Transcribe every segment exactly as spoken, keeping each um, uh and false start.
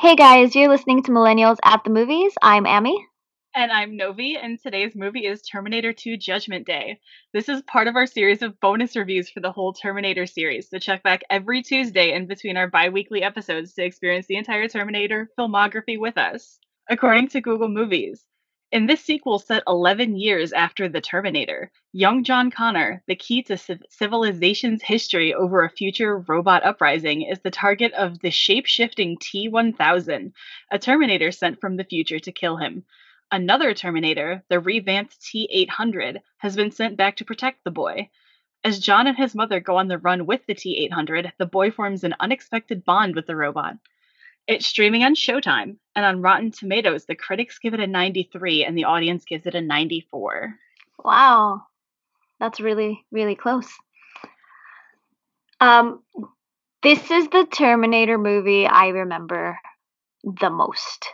Hey guys, you're listening to Millennials at the Movies. I'm Amy. And I'm Novi, and today's movie is Terminator two Judgment Day. This is part of our series of bonus reviews for the whole Terminator series, so check back every Tuesday in between our bi-weekly episodes to experience the entire Terminator filmography with us. According to Google Movies, in this sequel set eleven years after The Terminator, young John Connor, the key to civilization's history over a future robot uprising, is the target of the shape-shifting T one thousand, a Terminator sent from the future to kill him. Another Terminator, the revamped T eight hundred, has been sent back to protect the boy. As John and his mother go on the run with the T eight hundred, the boy forms an unexpected bond with the robot. It's streaming on Showtime, and on Rotten Tomatoes, the critics give it a ninety-three, and the audience gives it a ninety-four. Wow. That's really, really close. Um, this is the Terminator movie I remember the most.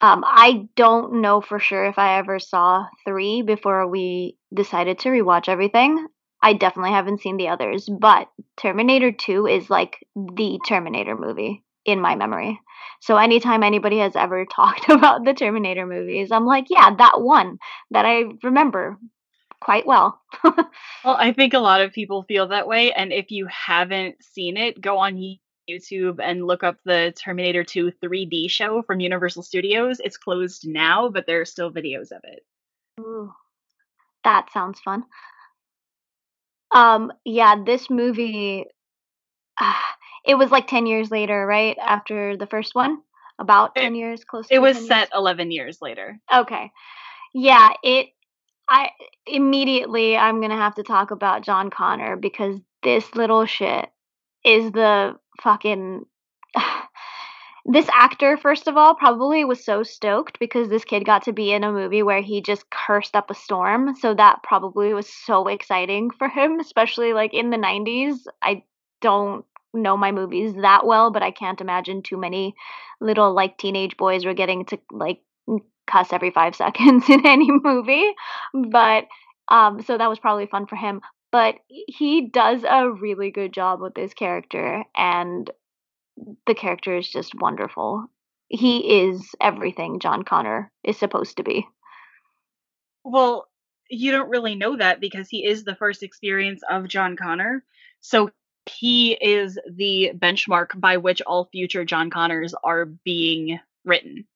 Um, I don't know for sure if I ever saw three before we decided to rewatch everything. I definitely haven't seen the others, but Terminator two is like the Terminator movie in my memory. So anytime anybody has ever talked about the Terminator movies, I'm like, yeah, that one that I remember quite well. Well, I think a lot of people feel that way. And if you haven't seen it, go on YouTube and look up the Terminator two three D show from Universal Studios. It's closed now, but there are still videos of it. Ooh, that sounds fun. Um, yeah, this movie... Uh, It was like ten years later, right? After the first one? About ten years, close to ten years? It was set eleven years later. Okay. Yeah, it... I immediately, I'm going to have to talk about John Connor, because this little shit is the fucking... This actor, first of all, probably was so stoked because this kid got to be in a movie where he just cursed up a storm. So that probably was so exciting for him, especially like in the nineties. I don't... know my movies that well, but I can't imagine too many little like teenage boys were getting to like cuss every five seconds in any movie. But um so that was probably fun for him, but he does a really good job with this character, and the character is just wonderful. He is everything John Connor is supposed to be. Well, you don't really know that because he is the first experience of John Connor, so he is the benchmark by which all future John Connors are being written.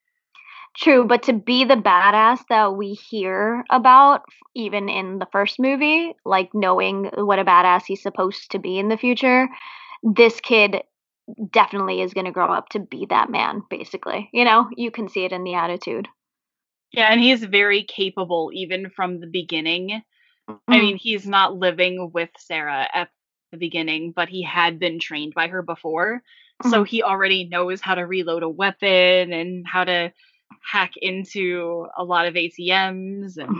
True, but to be the badass that we hear about, even in the first movie, like knowing what a badass he's supposed to be in the future, this kid definitely is going to grow up to be that man, basically. You know, you can see it in the attitude. Yeah, and he's very capable, even from the beginning. Mm-hmm. I mean, he's not living with Sarah at the beginning, but he had been trained by her before, mm-hmm. so he already knows how to reload a weapon and how to hack into a lot of A T Ms and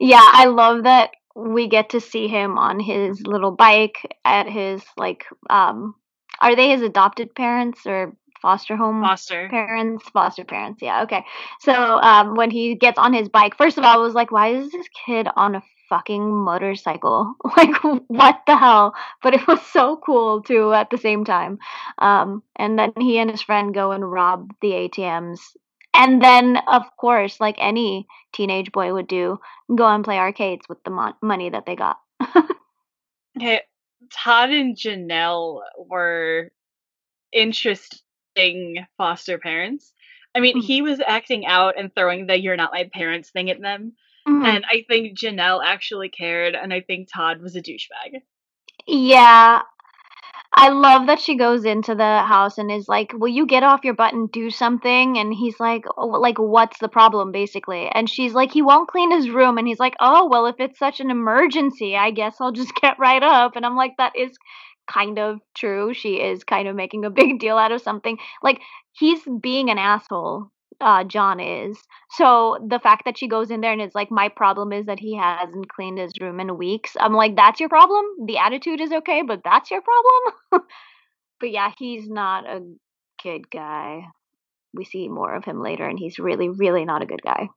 yeah, I love that we get to see him on his little bike at his like um are they his adopted parents or foster home foster parents foster parents yeah okay so um when he gets on his bike, first of all I was like, why is this kid on a fucking motorcycle? Like, what the hell? But it was so cool too at the same time. Um and then he and his friend go and rob the A T Ms, and then of course, like any teenage boy would do, go and play arcades with the mon- money that they got. Okay, Todd and Janelle were interesting foster parents. I mean, mm-hmm. he was acting out and throwing the "you're not my parents" thing at them. Mm-hmm. And I think Janelle actually cared, and I think Todd was a douchebag. Yeah. I love that she goes into the house and is like, will you get off your butt and do something? And he's like, oh, like, what's the problem, basically? And she's like, he won't clean his room. And he's like, oh, well, if it's such an emergency, I guess I'll just get right up. And I'm like, that is kind of true. She is kind of making a big deal out of something. Like, he's being an asshole. Uh, John is. So the fact that she goes in there and it's like, my problem is that he hasn't cleaned his room in weeks. I'm like, that's your problem? The attitude is okay, but that's your problem? But yeah, he's not a good guy. We see more of him later, and he's really, really not a good guy.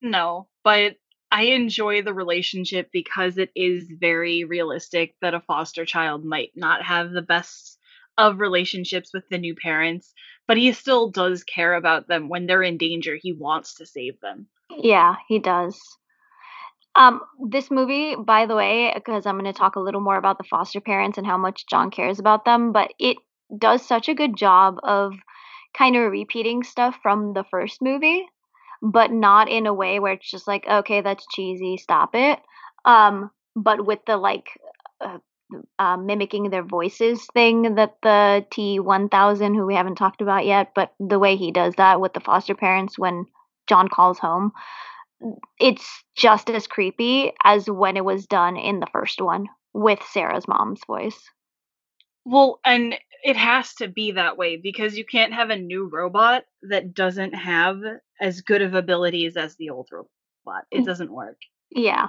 No, but I enjoy the relationship because it is very realistic that a foster child might not have the best of relationships with the new parents, but he still does care about them. When they're in danger, he wants to save them. Yeah, he does. Um, this movie, by the way, because I'm going to talk a little more about the foster parents and how much John cares about them, but it does such a good job of kind of repeating stuff from the first movie, but not in a way where it's just like, okay, that's cheesy, stop it. Um, but with the like uh, uh, mimicking their voices thing that the T one thousand, who we haven't talked about yet, but the way he does that with the foster parents when John calls home, it's just as creepy as when it was done in the first one with Sarah's mom's voice. Well, and it has to be that way because you can't have a new robot that doesn't have as good of abilities as the old robot. It doesn't work. Yeah.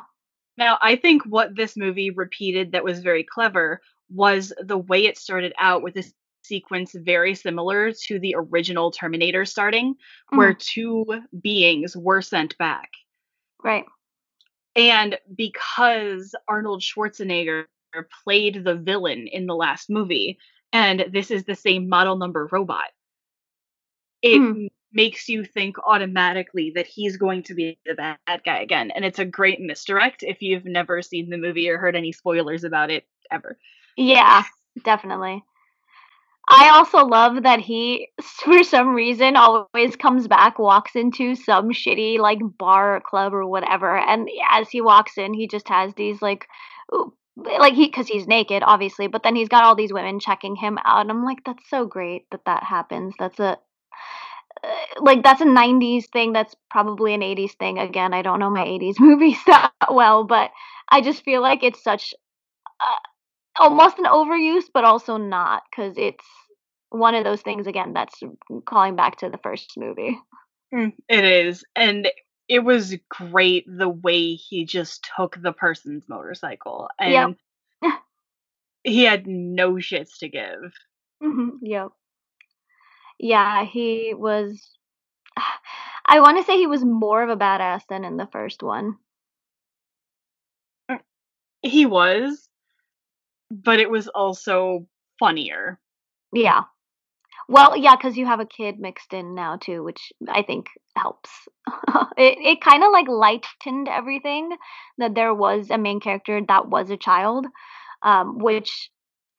Now, I think what this movie repeated that was very clever was the way it started out with this sequence very similar to the original Terminator starting, mm. where two beings were sent back. Right. And because Arnold Schwarzenegger played the villain in the last movie, and this is the same model number robot, it mm. makes you think automatically that he's going to be the bad guy again. And it's a great misdirect if you've never seen the movie or heard any spoilers about it ever. Yeah, definitely. I also love that he, for some reason, always comes back, walks into some shitty, like, bar or club or whatever. And as he walks in, he just has these, like, ooh, like he, because he's naked, obviously. But then he's got all these women checking him out. And I'm like, that's so great that that happens. That's a, like, that's a nineties thing. That's probably an eighties thing. Again, I don't know my eighties movies that well. But I just feel like it's such... Uh, almost an overuse, but also not, because it's one of those things, again, that's calling back to the first movie. It is. And it was great the way he just took the person's motorcycle. And yep. He had no shits to give. Mm-hmm. Yep. Yeah, he was... I want to say he was more of a badass than in the first one. He was. But it was also funnier. Yeah. Well, yeah, because you have a kid mixed in now, too, which I think helps. it it kind of, like, lightened everything that there was a main character that was a child, um, which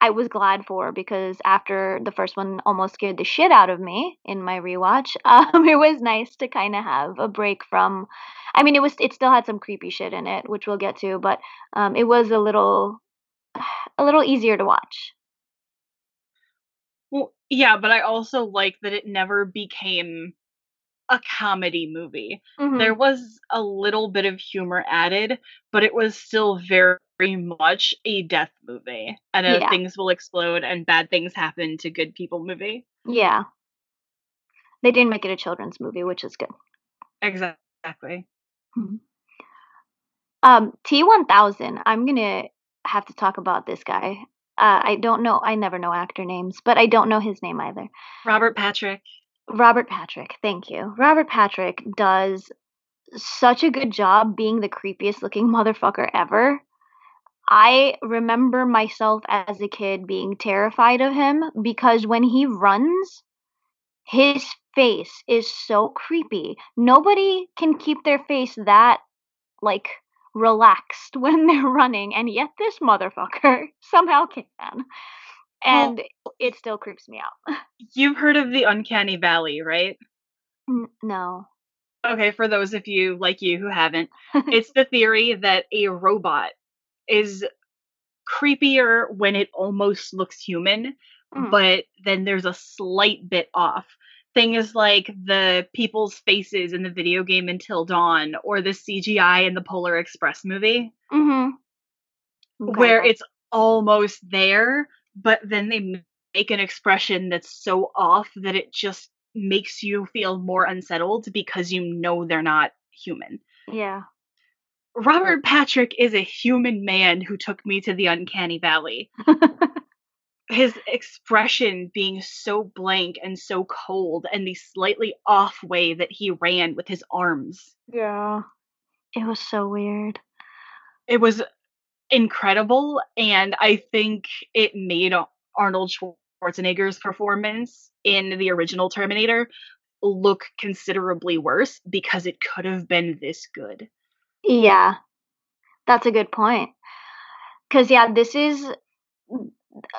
I was glad for, because after the first one almost scared the shit out of me in my rewatch, um, it was nice to kind of have a break from... I mean, it was it still had some creepy shit in it, which we'll get to, but um, it was a little... a little easier to watch. Well, yeah, but I also like that it never became a comedy movie. Mm-hmm. There was a little bit of humor added, but it was still very much a death movie. And a yeah. things will explode and bad things happen to good people movie. Yeah. They didn't make it a children's movie, which is good. Exactly. Mm-hmm. Um, T one thousand, I'm going to have to talk about this guy. Uh, I don't know. I never know actor names, but I don't know his name either. Robert Patrick. Robert Patrick. Thank you. Robert Patrick does such a good job being the creepiest looking motherfucker ever. I remember myself as a kid being terrified of him because when he runs, his face is so creepy. Nobody can keep their face that, like, relaxed when they're running, and yet this motherfucker somehow can. And well, it still creeps me out. You've heard of the Uncanny Valley, right? N- no. Okay, for those of you like you who haven't, it's the theory that a robot is creepier when it almost looks human, mm. but then there's a slight bit off. Things like the people's faces in the video game Until Dawn, or the C G I in the Polar Express movie, mm-hmm. okay. where it's almost there, but then they make an expression that's so off that it just makes you feel more unsettled because you know they're not human. Yeah. Robert Patrick is a human man who took me to the Uncanny Valley. His expression being so blank and so cold, and the slightly off way that he ran with his arms. Yeah. It was so weird. It was incredible, and I think it made Arnold Schwarzenegger's performance in the original Terminator look considerably worse because it could have been this good. Yeah, that's a good point. Because, yeah, this is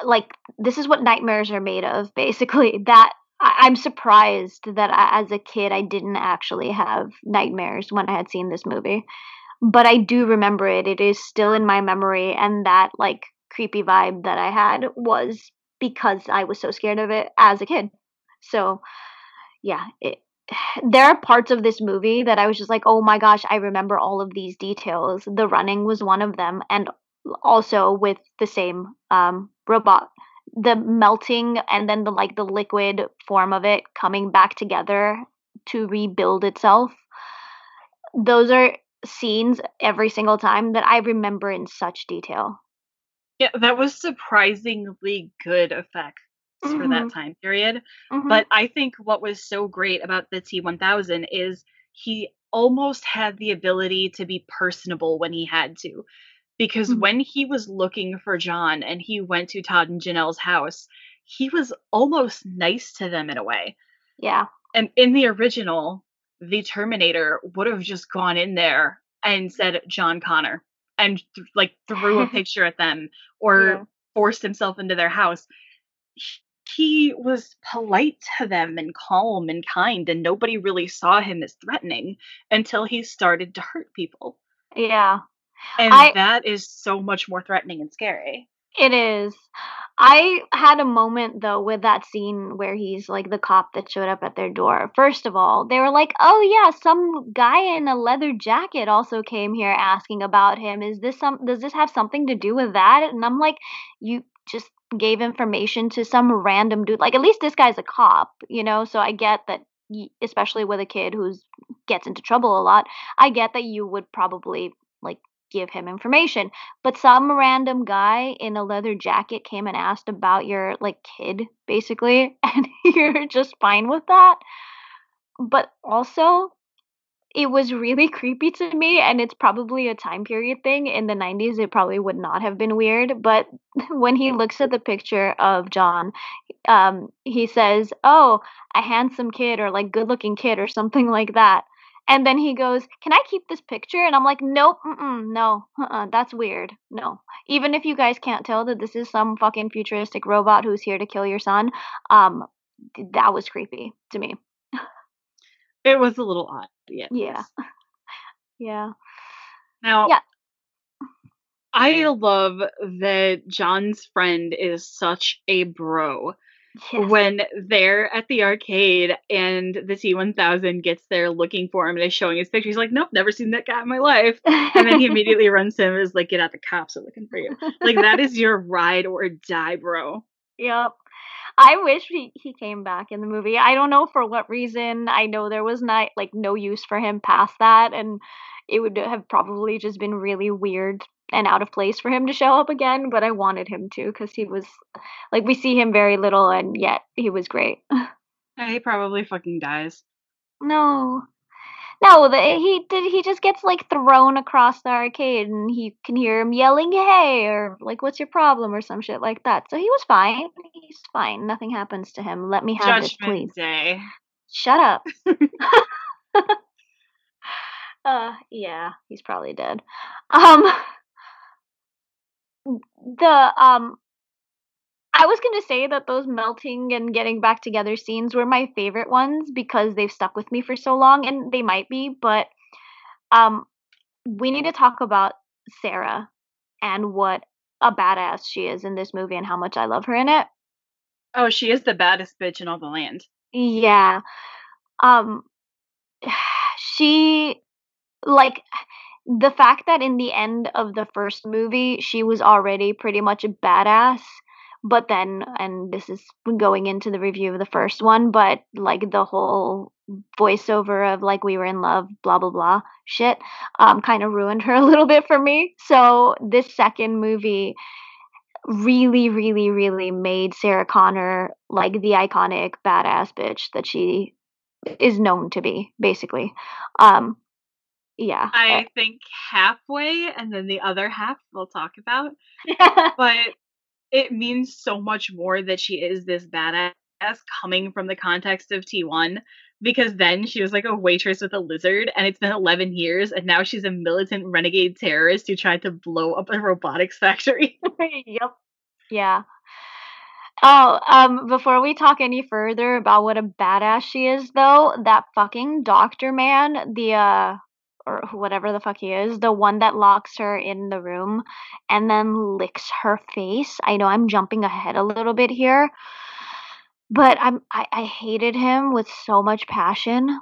like, this is what nightmares are made of, basically. That I- I'm surprised that I, as a kid, I didn't actually have nightmares when I had seen this movie. But I do remember it. It is still in my memory. And that, like, creepy vibe that I had was because I was so scared of it as a kid. So, yeah, it, there are parts of this movie that I was just like, oh my gosh, I remember all of these details. The running was one of them. And also with the same um, robot, the melting and then the like the liquid form of it coming back together to rebuild itself. Those are scenes every single time that I remember in such detail. Yeah, that was surprisingly good effects mm-hmm. for that time period. Mm-hmm. But I think what was so great about the T one thousand is he almost had the ability to be personable when he had to. Because mm-hmm. when he was looking for John and he went to Todd and Janelle's house, he was almost nice to them in a way. Yeah. And in the original, the Terminator would have just gone in there and said, John Connor, and th- like threw a picture at them or yeah. forced himself into their house. He was polite to them and calm and kind, and nobody really saw him as threatening until he started to hurt people. Yeah. And I, that is so much more threatening and scary. It is. I had a moment, though, with that scene where he's, like, the cop that showed up at their door. First of all, they were like, oh, yeah, some guy in a leather jacket also came here asking about him. Is this some? Does this have something to do with that? And I'm like, you just gave information to some random dude. Like, at least this guy's a cop, you know? So I get that, especially with a kid who gets into trouble a lot, I get that you would probably, like, give him information, but some random guy in a leather jacket came and asked about your like kid basically, and you're just fine with that. But also it was really creepy to me, and it's probably a time period thing. In the nineties it probably would not have been weird, but when he looks at the picture of John, um he says, oh, a handsome kid, or like good looking kid or something like that. And then he goes, can I keep this picture? And I'm like, nope, mm-mm, no, uh-uh, that's weird. No. Even if you guys can't tell that this is some fucking futuristic robot who's here to kill your son, um, that was creepy to me. It was a little odd. Yeah. Yeah. Yeah. Now, yeah. I love that John's friend is such a bro. Yes. When they're at the arcade and the T one thousand gets there looking for him and is showing his picture, he's like, nope, never seen that guy in my life. And then he immediately runs to him and is like, get out, the cops are looking for you. Like, that is your ride or die, bro. Yep. I wish he, he came back in the movie. I don't know for what reason. I know there was not, like, no use for him past that, and it would have probably just been really weird and out of place for him to show up again, but I wanted him to, because he was, like, we see him very little, and yet he was great. He probably fucking dies. No. No, the, he did. He just gets, like, thrown across the arcade, and he can hear him yelling, hey, or, like, what's your problem, or some shit like that. So he was fine. He's fine. Nothing happens to him. Let me have this, please. Judgment Day. Shut up. uh, yeah, he's probably dead. Um... The um, I was gonna say that those melting and getting back together scenes were my favorite ones because they've stuck with me for so long, and they might be. But um, we need to talk about Sarah and what a badass she is in this movie, and how much I love her in it. Oh, she is the baddest bitch in all the land. Yeah, um, she like. The fact that in the end of the first movie, she was already pretty much a badass, but then, and this is going into the review of the first one, but like the whole voiceover of like we were in love, blah, blah, blah shit um, kind of ruined her a little bit for me. So this second movie really, really, really made Sarah Connor like the iconic badass bitch that she is known to be, basically. Um, Yeah. I think halfway, and then the other half we'll talk about. But it means so much more that she is this badass coming from the context of T one, because then she was like a waitress with a lizard, and it's been eleven years, and now she's a militant renegade terrorist who tried to blow up a robotics factory. Yep. Yeah. Oh, um, before we talk any further about what a badass she is, though, that fucking doctor man, the, uh, or whatever the fuck he is, the one that locks her in the room and then licks her face. I know I'm jumping ahead a little bit here, but I'm, I, I hated him with so much passion.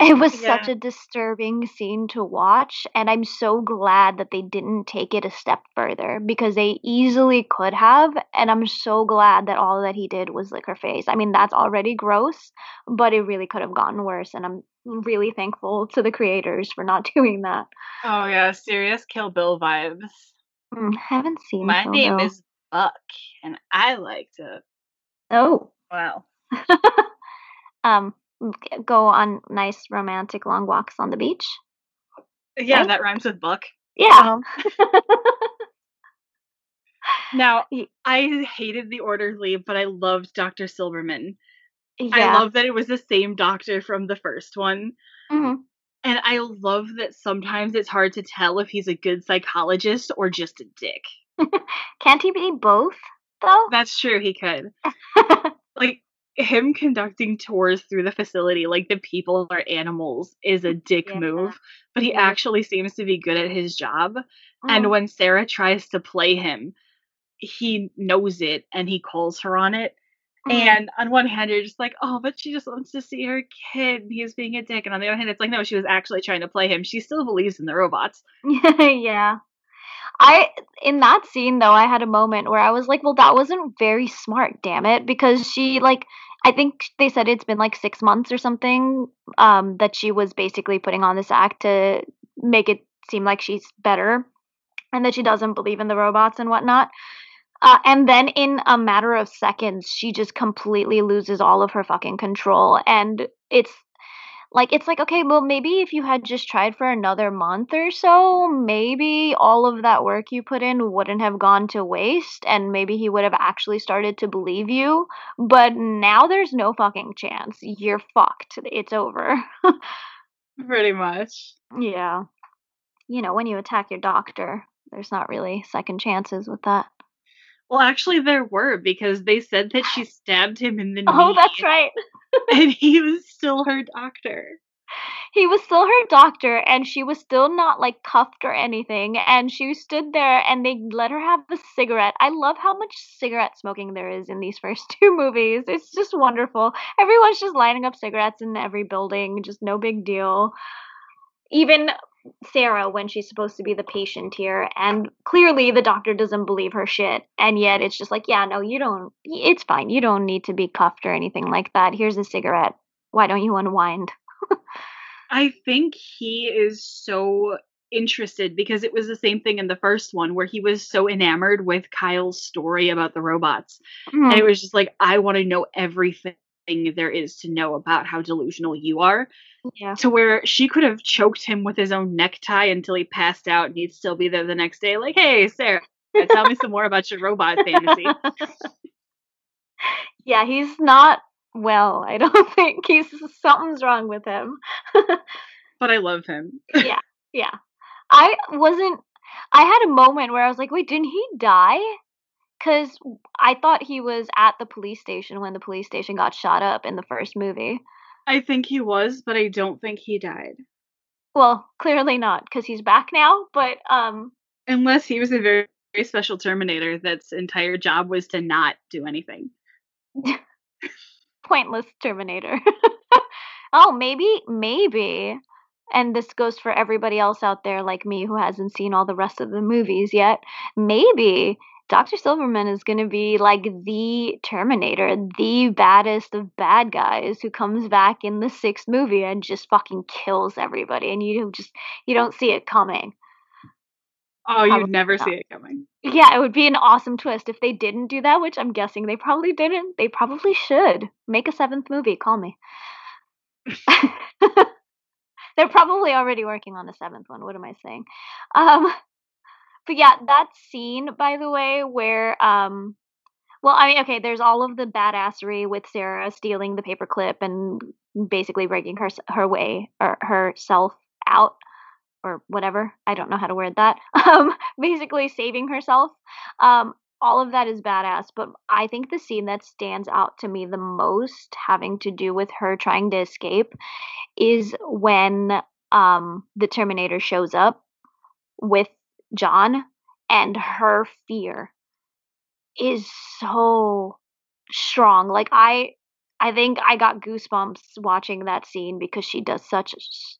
It was yeah. such a disturbing scene to watch, and I'm so glad that they didn't take it a step further, because they easily could have, and I'm so glad that all that he did was lick her face. I mean, that's already gross, but it really could have gotten worse, and I'm really thankful to the creators for not doing that. Oh, yeah, serious Kill Bill vibes. Mm, haven't seen My Kill name Bill. Is Buck, and I like to... Oh. Wow. um... go on nice romantic long walks on the beach. Yeah, right? That rhymes with Buck. Yeah. Um, now, I hated the orderly, but I loved Doctor Silberman. Yeah. I love that it was the same doctor from the first one. Mm-hmm. And I love that sometimes it's hard to tell if he's a good psychologist or just a dick. Can't he be both, though? That's true, he could. Like, him conducting tours through the facility like the people are animals is a dick yeah. move, but he yeah. actually seems to be good at his job. Mm. And when Sarah tries to play him, he knows it and he calls her on it. Mm. And on one hand, you're just like, oh, but she just wants to see her kid. He's being a dick. And on the other hand, it's like, no, she was actually trying to play him. She still believes in the robots. Yeah. I in that scene, though, I had a moment where I was like, well, that wasn't very smart, damn it, because she, like, I think they said it's been like six months or something um, that she was basically putting on this act to make it seem like she's better and that she doesn't believe in the robots and whatnot. Uh, and then in a matter of seconds, she just completely loses all of her fucking control. And it's Like, it's like, okay, well, maybe if you had just tried for another month or so, maybe all of that work you put in wouldn't have gone to waste, and maybe he would have actually started to believe you. But now there's no fucking chance. You're fucked. It's over. Pretty much. Yeah. You know, when you attack your doctor, there's not really second chances with that. Well, actually, there were, because they said that she stabbed him in the knee. Oh, that's right. And he was still her doctor. He was still her doctor, and she was still not, like, cuffed or anything. And she stood there, and they let her have the cigarette. I love how much cigarette smoking there is in these first two movies. It's just wonderful. Everyone's just lining up cigarettes in every building. Just no big deal. Even Sarah, when she's supposed to be the patient here, and clearly the doctor doesn't believe her shit, and yet it's just like, yeah, no, you don't, it's fine, you don't need to be cuffed or anything like that, here's a cigarette, why don't you unwind? I think he is so interested, because it was the same thing in the first one where he was so enamored with Kyle's story about the robots. Mm-hmm. And it was just like, I want to know everything there is to know about how delusional you are. Yeah. To where she could have choked him with his own necktie until he passed out, and he'd still be there the next day like, hey, Sarah, tell me some more about your robot fantasy. Yeah, he's not well. I don't think he's something's wrong with him. But I love him. yeah, yeah. I wasn't, I had a moment where I was like, wait, didn't he die? Because I thought he was at the police station when the police station got shot up in the first movie. I think he was, but I don't think he died. Well, clearly not, because he's back now, but... um, unless he was a very, very special Terminator that's entire job was to not do anything. Pointless Terminator. Oh, maybe, maybe. And this goes for everybody else out there like me who hasn't seen all the rest of the movies yet. Maybe Doctor Silverman is going to be like the Terminator, the baddest of bad guys who comes back in the sixth movie and just fucking kills everybody. And you just, you don't see it coming. Oh, you'd never see it coming. Yeah, it would be an awesome twist if they didn't do that, which I'm guessing they probably didn't. They probably should. Make a seventh movie. Call me. They're probably already working on a seventh one. What am I saying? Um... But yeah, that scene, by the way, where um, Well, I mean, okay, there's all of the badassery with Sarah stealing the paperclip and basically breaking her her way or herself out or whatever. I don't know how to word that. Um, basically saving herself. Um, all of that is badass. But I think the scene that stands out to me the most, having to do with her trying to escape, is when um, the Terminator shows up with John, and her fear is so strong. Like I, I think I got goosebumps watching that scene because she does such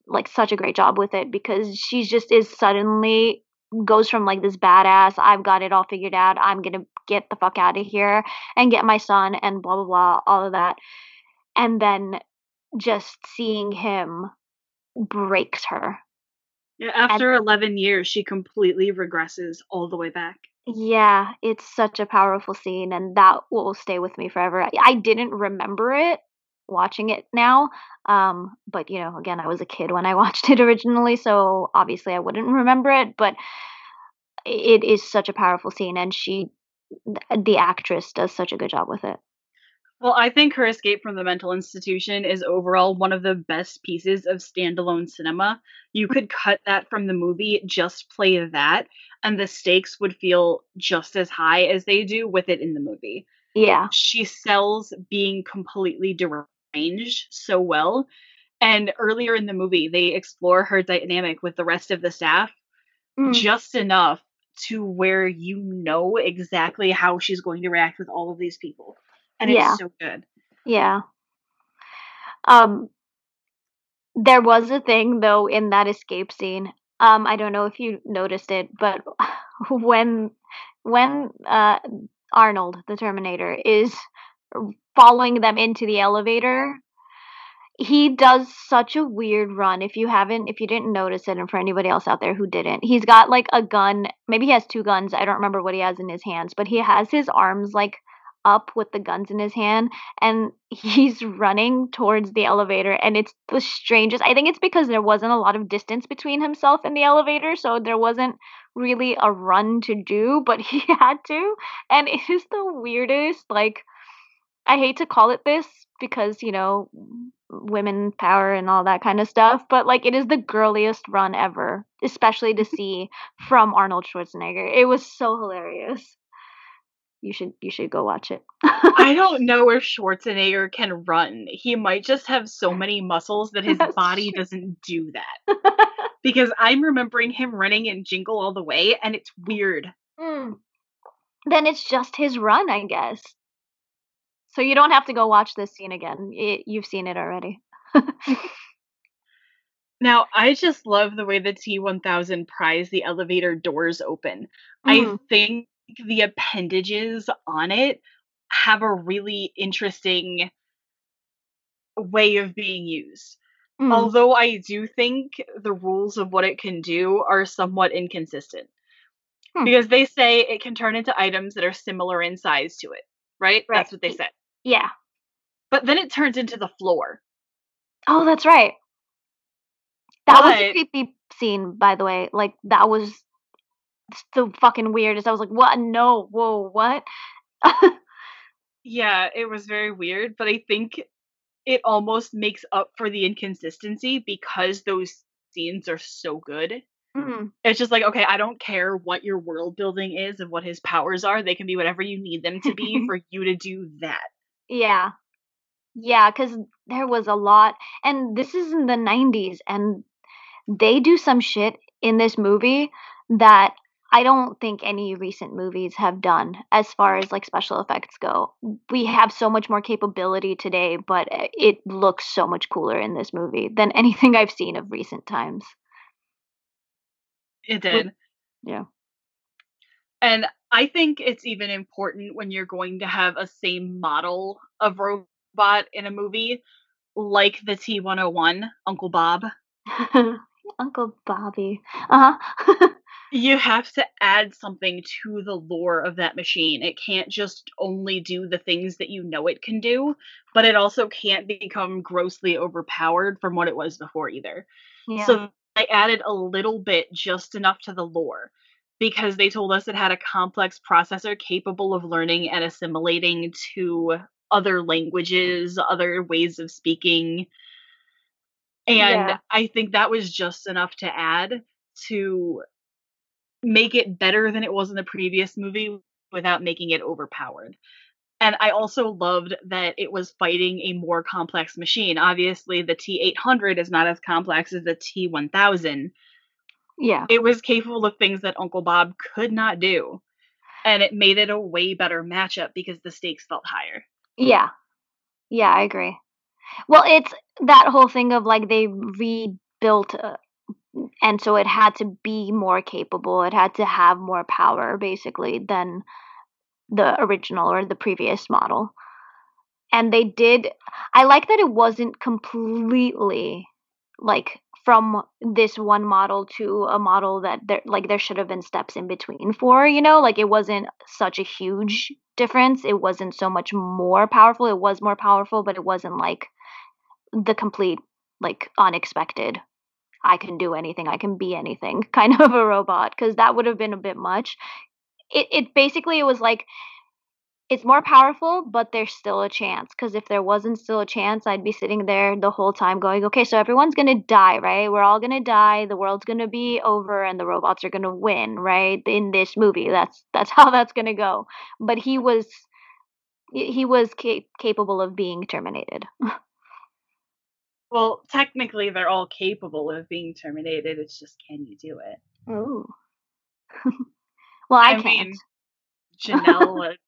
like such a great job with it, because she just is suddenly goes from like this badass, I've got it all figured out, I'm going to get the fuck out of here and get my son and blah, blah, blah, all of that. And then just seeing him breaks her. Yeah, after and, eleven years, she completely regresses all the way back. Yeah, it's such a powerful scene, and that will stay with me forever. I, I didn't remember it watching it now, um, but, you know, again, I was a kid when I watched it originally, so obviously I wouldn't remember it, but it is such a powerful scene, and she, the actress, does such a good job with it. Well, I think her escape from the mental institution is overall one of the best pieces of standalone cinema. You could cut that from the movie, just play that, and the stakes would feel just as high as they do with it in the movie. Yeah. She sells being completely deranged so well. And earlier in the movie, they explore her dynamic with the rest of the staff mm. just enough to where you know exactly how she's going to react with all of these people. And yeah. It's so good. Yeah. Um, there was a thing, though, in that escape scene. Um, I don't know if you noticed it, but when when uh, Arnold, the Terminator, is following them into the elevator, he does such a weird run. If you haven't, if you didn't notice it, and for anybody else out there who didn't, he's got like a gun. Maybe he has two guns. I don't remember what he has in his hands, but he has his arms like up with the guns in his hand, and he's running towards the elevator, and it's the strangest. I think it's because there wasn't a lot of distance between himself and the elevator, so there wasn't really a run to do, but he had to, and it is the weirdest, like, I hate to call it this because, you know, women power and all that kind of stuff, but like it is the girliest run ever, especially to see from Arnold Schwarzenegger. It was so hilarious. You should you should go watch it. I don't know if Schwarzenegger can run. He might just have so many muscles that his That's body true. Doesn't do that. Because I'm remembering him running in Jingle All the Way, and it's weird. Mm. Then it's just his run, I guess. So you don't have to go watch this scene again. It, you've seen it already. Now, I just love the way the T one thousand pries the elevator doors open. Mm. I think the appendages on it have a really interesting way of being used. Mm. Although I do think the rules of what it can do are somewhat inconsistent. Hmm. Because they say it can turn into items that are similar in size to it, right? right? That's what they said. Yeah. But then it turns into the floor. Oh, that's right. That but... was a creepy scene, by the way. Like, that was... It's the fucking weirdest. I was like, what? No, whoa, what? Yeah, it was very weird, but I think it almost makes up for the inconsistency because those scenes are so good. Mm-hmm. It's just like, okay, I don't care what your world building is and what his powers are. They can be whatever you need them to be for you to do that. Yeah. Yeah, because there was a lot. And this is in the nineties, and they do some shit in this movie that I don't think any recent movies have done as far as like special effects go. We have so much more capability today, but it looks so much cooler in this movie than anything I've seen of recent times. It did. Yeah. And I think it's even important when you're going to have a same model of robot in a movie, like the T one oh one, Uncle Bob. Uncle Bobby. Uh-huh. You have to add something to the lore of that machine. It can't just only do the things that you know it can do, but it also can't become grossly overpowered from what it was before either. Yeah. So I added a little bit, just enough to the lore. because they told us it had a complex processor capable of learning and assimilating to other languages, other ways of speaking. And yeah. I think that was just enough to add to make it better than it was in the previous movie without making it overpowered. And I also loved that it was fighting a more complex machine. Obviously, the T eight hundred is not as complex as the T one thousand. Yeah. It was capable of things that Uncle Bob could not do. And it made it a way better matchup because the stakes felt higher. Yeah. Yeah, I agree. Well, it's that whole thing of, like, they rebuilt, uh, and so it had to be more capable. It had to have more power, basically, than the original or the previous model. And they did... I like that it wasn't completely, like, from this one model to a model that, there, like, there should have been steps in between for, you know? Like, it wasn't such a huge difference. It wasn't so much more powerful. It was more powerful, but it wasn't, like, the complete, like, unexpected, I can do anything, I can be anything kind of a robot, because that would have been a bit much. It, it basically, it was like, it's more powerful, but there's still a chance. Because if there wasn't still a chance, I'd be sitting there the whole time going, okay, so everyone's going to die, right? We're all going to die. The world's going to be over and the robots are going to win, right? In this movie, that's that's how that's going to go. But he was, he was ca- capable of being terminated. Well, technically, they're all capable of being terminated. It's just, can you do it? Oh. Well, I, I can't. Mean, Janelle and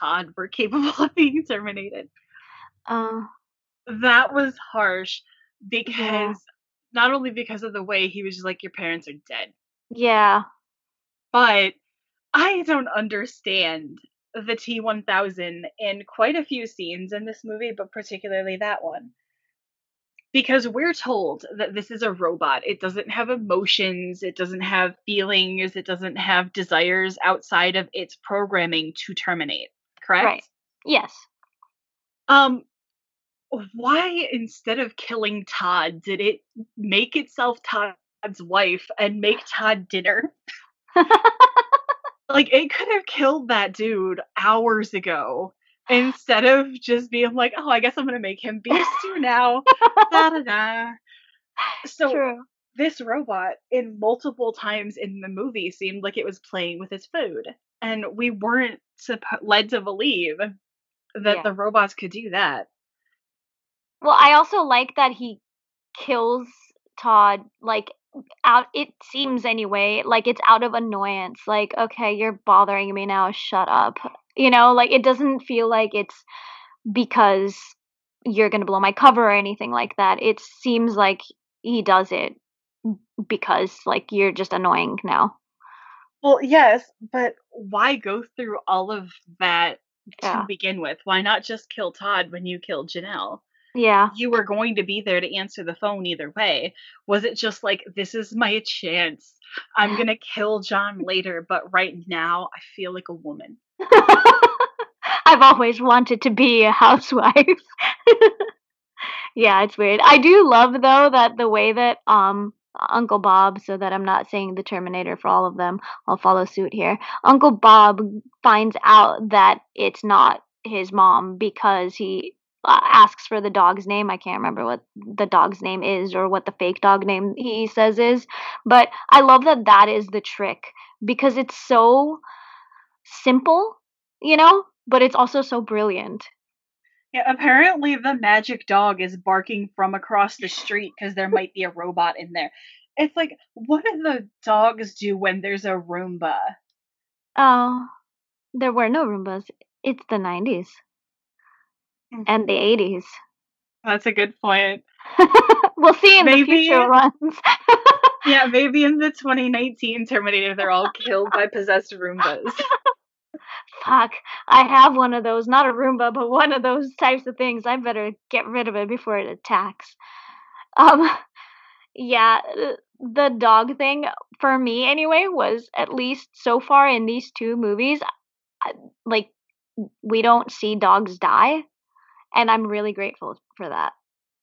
Todd were capable of being terminated. Uh, that was harsh because yeah. not only because of the way he was just like, your parents are dead. Yeah. But I don't understand the T one thousand in quite a few scenes in this movie, but particularly that one. Because we're told that this is a robot. It doesn't have emotions. It doesn't have feelings. It doesn't have desires outside of its programming to terminate. Correct? Right. Yes. Um, why, instead of killing Todd, did it make itself Todd's wife and make Todd dinner? Like, it could have killed that dude hours ago. Instead of just being like, oh, I guess I'm going to make him beef stew now. da, da, da. So True. This robot in multiple times in the movie seemed like it was playing with his food. And we weren't sup- led to believe that yeah. the robots could do that. Well, I also like that he kills Todd, like, out, it seems anyway, like it's out of annoyance. Like, okay, you're bothering me now. Shut up. You know, like, it doesn't feel like it's because you're going to blow my cover or anything like that. It seems like he does it because, like, you're just annoying now. Well, yes, but why go through all of that yeah. to begin with? Why not just kill Todd when you killed Janelle? Yeah. You were going to be there to answer the phone either way. Was it just like, this is my chance? I'm going to kill John later, but right now I feel like a woman. I've always wanted to be a housewife. Yeah, it's weird. I do love, though, that the way that um Uncle Bob, so that I'm not saying the Terminator for all of them, I'll follow suit here. Uncle Bob finds out that it's not his mom because he uh, asks for the dog's name. I can't remember what the dog's name is or what the fake dog name he says is. But I love that that is the trick because it's so... simple, you know, but it's also so brilliant. Yeah, apparently the magic dog is barking from across the street because there might be a robot in there. It's like, what do the dogs do when there's a Roomba? Oh, there were no Roombas. It's the nineties mm-hmm. and the eighties. That's a good point. We'll see in Maybe. the future ones. Yeah, maybe in the twenty nineteen Terminator, they're all killed by possessed Roombas. Fuck, I have one of those. Not a Roomba, but one of those types of things. I better get rid of it before it attacks. Um, yeah, the dog thing, for me anyway, was at least so far in these two movies, like, we don't see dogs die. And I'm really grateful for that.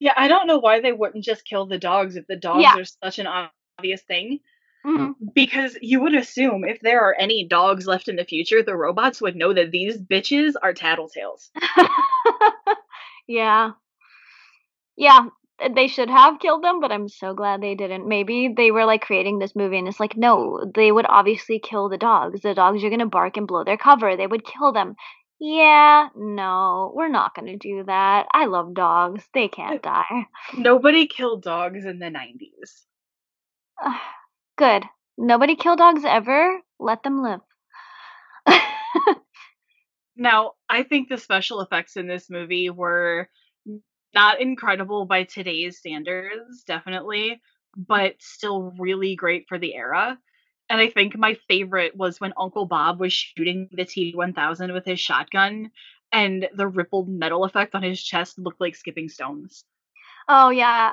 Yeah, I don't know why they wouldn't just kill the dogs if the dogs yeah. are such an obvious thing. Mm-hmm. Because you would assume if there are any dogs left in the future, the robots would know that these bitches are tattletales. Yeah. Yeah, they should have killed them, but I'm so glad they didn't. Maybe they were, like, creating this movie, and it's like, no, they would obviously kill the dogs. The dogs are going to bark and blow their cover. They would kill them. Yeah, no, we're not going to do that. I love dogs. They can't die. Nobody killed dogs in the nineties. Uh, good. Nobody killed dogs ever. Let them live. Now, I think the special effects in this movie were not incredible by today's standards, definitely, but still really great for the era. And I think my favorite was when Uncle Bob was shooting the T one thousand with his shotgun, and the rippled metal effect on his chest looked like skipping stones. Oh, yeah.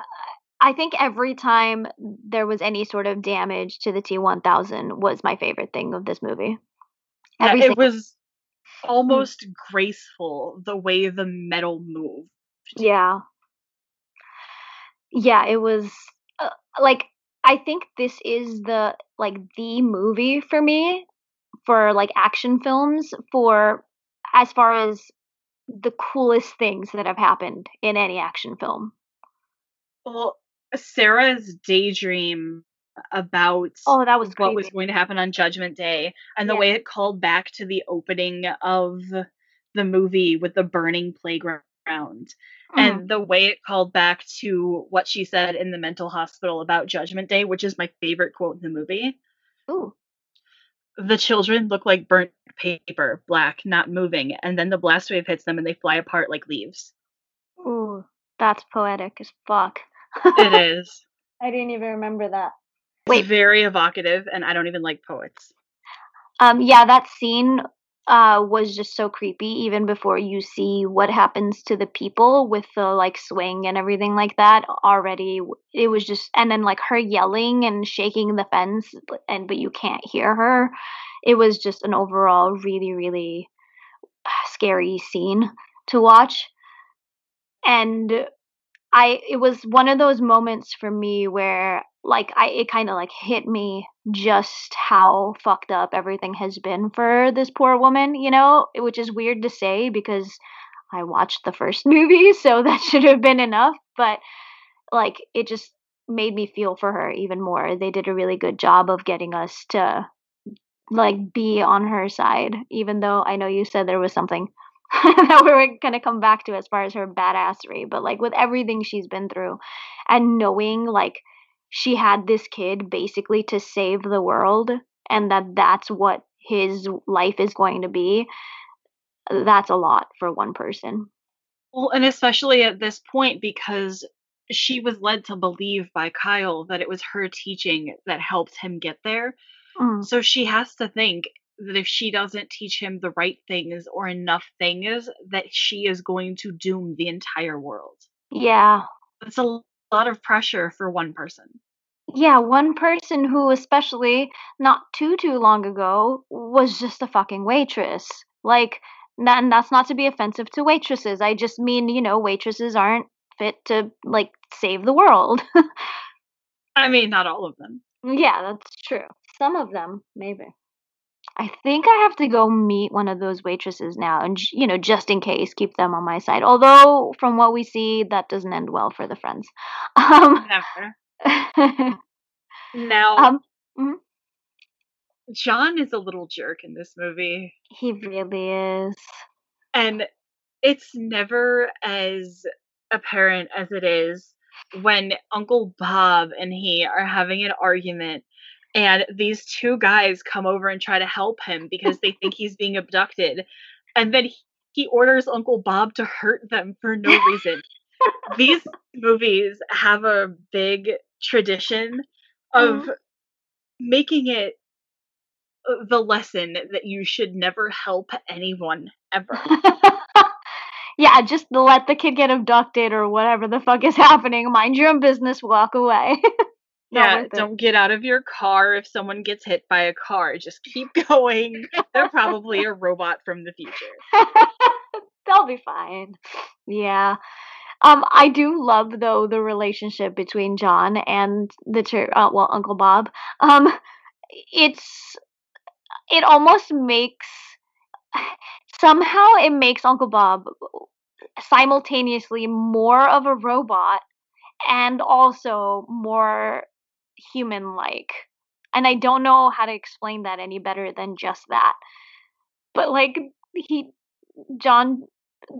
I think every time there was any sort of damage to the T one thousand was my favorite thing of this movie. Every yeah, it single- was almost graceful, the way the metal moved. Yeah. Yeah, it was, uh, like... I think this is the like the movie for me for like action films for as far as the coolest things that have happened in any action film. Well, Sarah's daydream about oh, that was what crazy. was going to happen on Judgment Day, and the yeah. way it called back to the opening of the movie with the burning playground. Around. And mm. the way it called back to what she said in the mental hospital about Judgment Day, which is my favorite quote in the movie. Ooh. The children look like burnt paper, black, not moving, and then the blast wave hits them and they fly apart like leaves. Ooh, that's poetic as fuck. It is. I didn't even remember that. Wait. It's very evocative, and I don't even like poets. Um, yeah, that scene Uh, was just so creepy, even before you see what happens to the people with the, like, swing and everything like that already. It was just, and then, like, her yelling and shaking the fence, and but you can't hear her. It was just an overall really, really scary scene to watch. And I, it was one of those moments for me where, like, I, it kind of, like, hit me just how fucked up everything has been for this poor woman, you know, which is weird to say because I watched the first movie, so that should have been enough. But, like, it just made me feel for her even more. They did a really good job of getting us to, like, be on her side, even though I know you said there was something that we were going to come back to as far as her badassery. But, like, with everything she's been through and knowing, like, she had this kid basically to save the world, and that that's what his life is going to be. That's a lot for one person. Well, and especially at this point, because she was led to believe by Kyle that it was her teaching that helped him get there. Mm. So she has to think that if she doesn't teach him the right things or enough things, that she is going to doom the entire world. Yeah. That's a A lot of pressure for one person. Yeah, one person who, especially not too, too long ago, was just a fucking waitress. Like, and that's not to be offensive to waitresses. I just mean, you know, waitresses aren't fit to, like, save the world. I mean, not all of them. Yeah, that's true. Some of them, maybe. I think I have to go meet one of those waitresses now and, you know, just in case, keep them on my side. Although, from what we see, that doesn't end well for the friends. Um, Never. Now, um, mm-hmm. John is a little jerk in this movie. He really is. And it's never as apparent as it is when Uncle Bob and he are having an argument. And these two guys come over and try to help him because they think he's being abducted. And then he, he orders Uncle Bob to hurt them for no reason. These movies have a big tradition of mm-hmm. making it the lesson that you should never help anyone ever. Yeah, just let the kid get abducted or whatever the fuck is happening. Mind your own business, walk away. Yeah, don't get out of your car if someone gets hit by a car. Just keep going. They're probably a robot from the future. They'll be fine. Yeah. Um, I do love though the relationship between John and the church. Uh, well, Uncle Bob. Um, it's it almost makes somehow it makes Uncle Bob simultaneously more of a robot and also more human-like. And I don't know how to explain that any better than just that. But like he, John.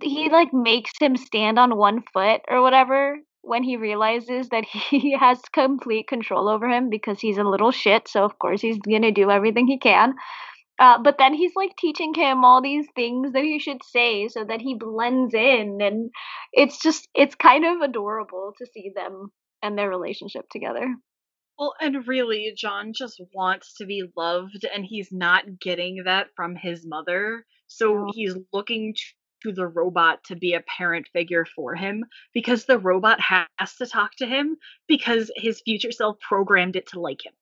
He like makes him stand on one foot or whatever when he realizes that he has complete control over him because he's a little shit. So of course he's gonna do everything he can. Uh, but then he's like teaching him all these things that he should say so that he blends in, and it's just it's kind of adorable to see them and their relationship together. Well, and really, John just wants to be loved, and he's not getting that from his mother. So no. he's looking to to the robot to be a parent figure for him, because the robot has to talk to him because his future self programmed it to like him.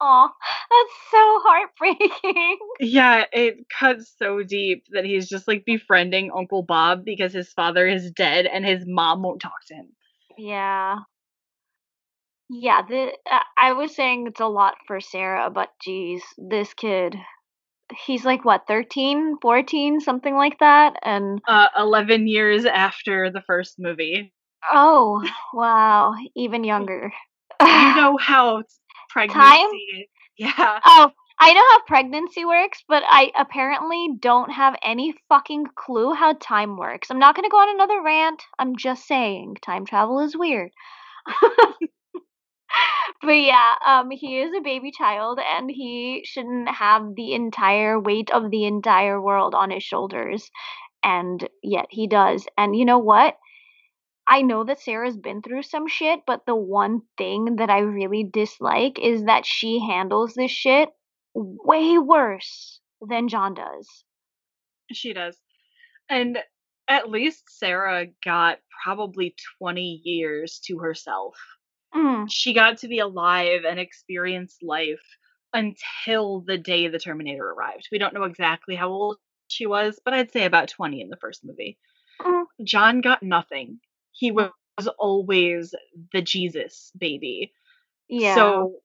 Aw, that's so heartbreaking. Yeah, it cuts so deep that he's just like befriending Uncle Bob because his father is dead and his mom won't talk to him. Yeah. Yeah, the, uh, I was saying it's a lot for Sarah, but geez, this kid... He's like, what, thirteen, fourteen, something like that? And uh, eleven years after the first movie. Oh, wow. Even younger. You know how pregnancy... Time? Yeah. Oh, I know how pregnancy works, but I apparently don't have any fucking clue how time works. I'm not going to go on another rant. I'm just saying time travel is weird. But yeah, um, he is a baby child, and he shouldn't have the entire weight of the entire world on his shoulders, and yet he does. And you know what? I know that Sarah's been through some shit, but the one thing that I really dislike is that she handles this shit way worse than John does. She does. And at least Sarah got probably twenty years to herself. Mm. She got to be alive and experience life until the day the Terminator arrived. We don't know exactly how old she was, but I'd say about twenty in the first movie. Mm. John got nothing. He was always the Jesus baby. Yeah. So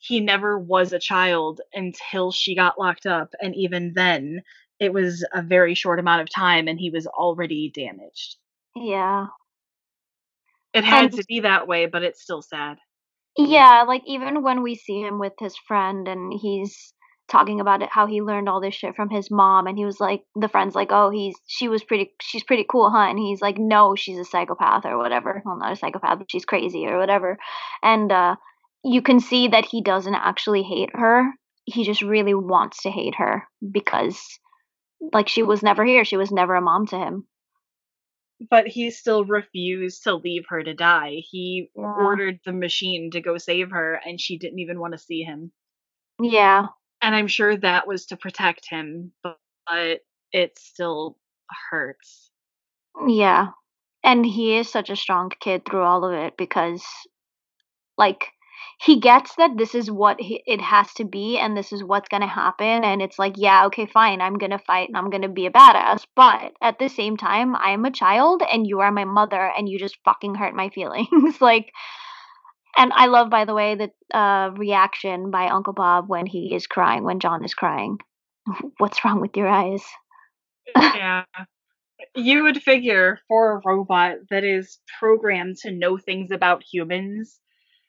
he never was a child until she got locked up. And even then, it was a very short amount of time and he was already damaged. Yeah. It had and, to be that way, but it's still sad. Yeah, like even when we see him with his friend and he's talking about it, how he learned all this shit from his mom, and he was like, the friend's like, oh, he's she was pretty, she's pretty cool, huh? And he's like, no, she's a psychopath or whatever. Well, not a psychopath, but she's crazy or whatever. And uh, you can see that he doesn't actually hate her. He just really wants to hate her because, like, she was never here. She was never a mom to him. But he still refused to leave her to die. He yeah. ordered the machine to go save her, and she didn't even want to see him. Yeah. And I'm sure that was to protect him, but it still hurts. Yeah. And he is such a strong kid through all of it because, like, he gets that this is what he, it has to be, and this is what's going to happen. And it's like, yeah, okay, fine. I'm going to fight and I'm going to be a badass. But at the same time, I'm a child and you are my mother and you just fucking hurt my feelings. Like, and I love, by the way, the uh, reaction by Uncle Bob when he is crying, when John is crying. What's wrong with your eyes? Yeah. You would figure for a robot that is programmed to know things about humans.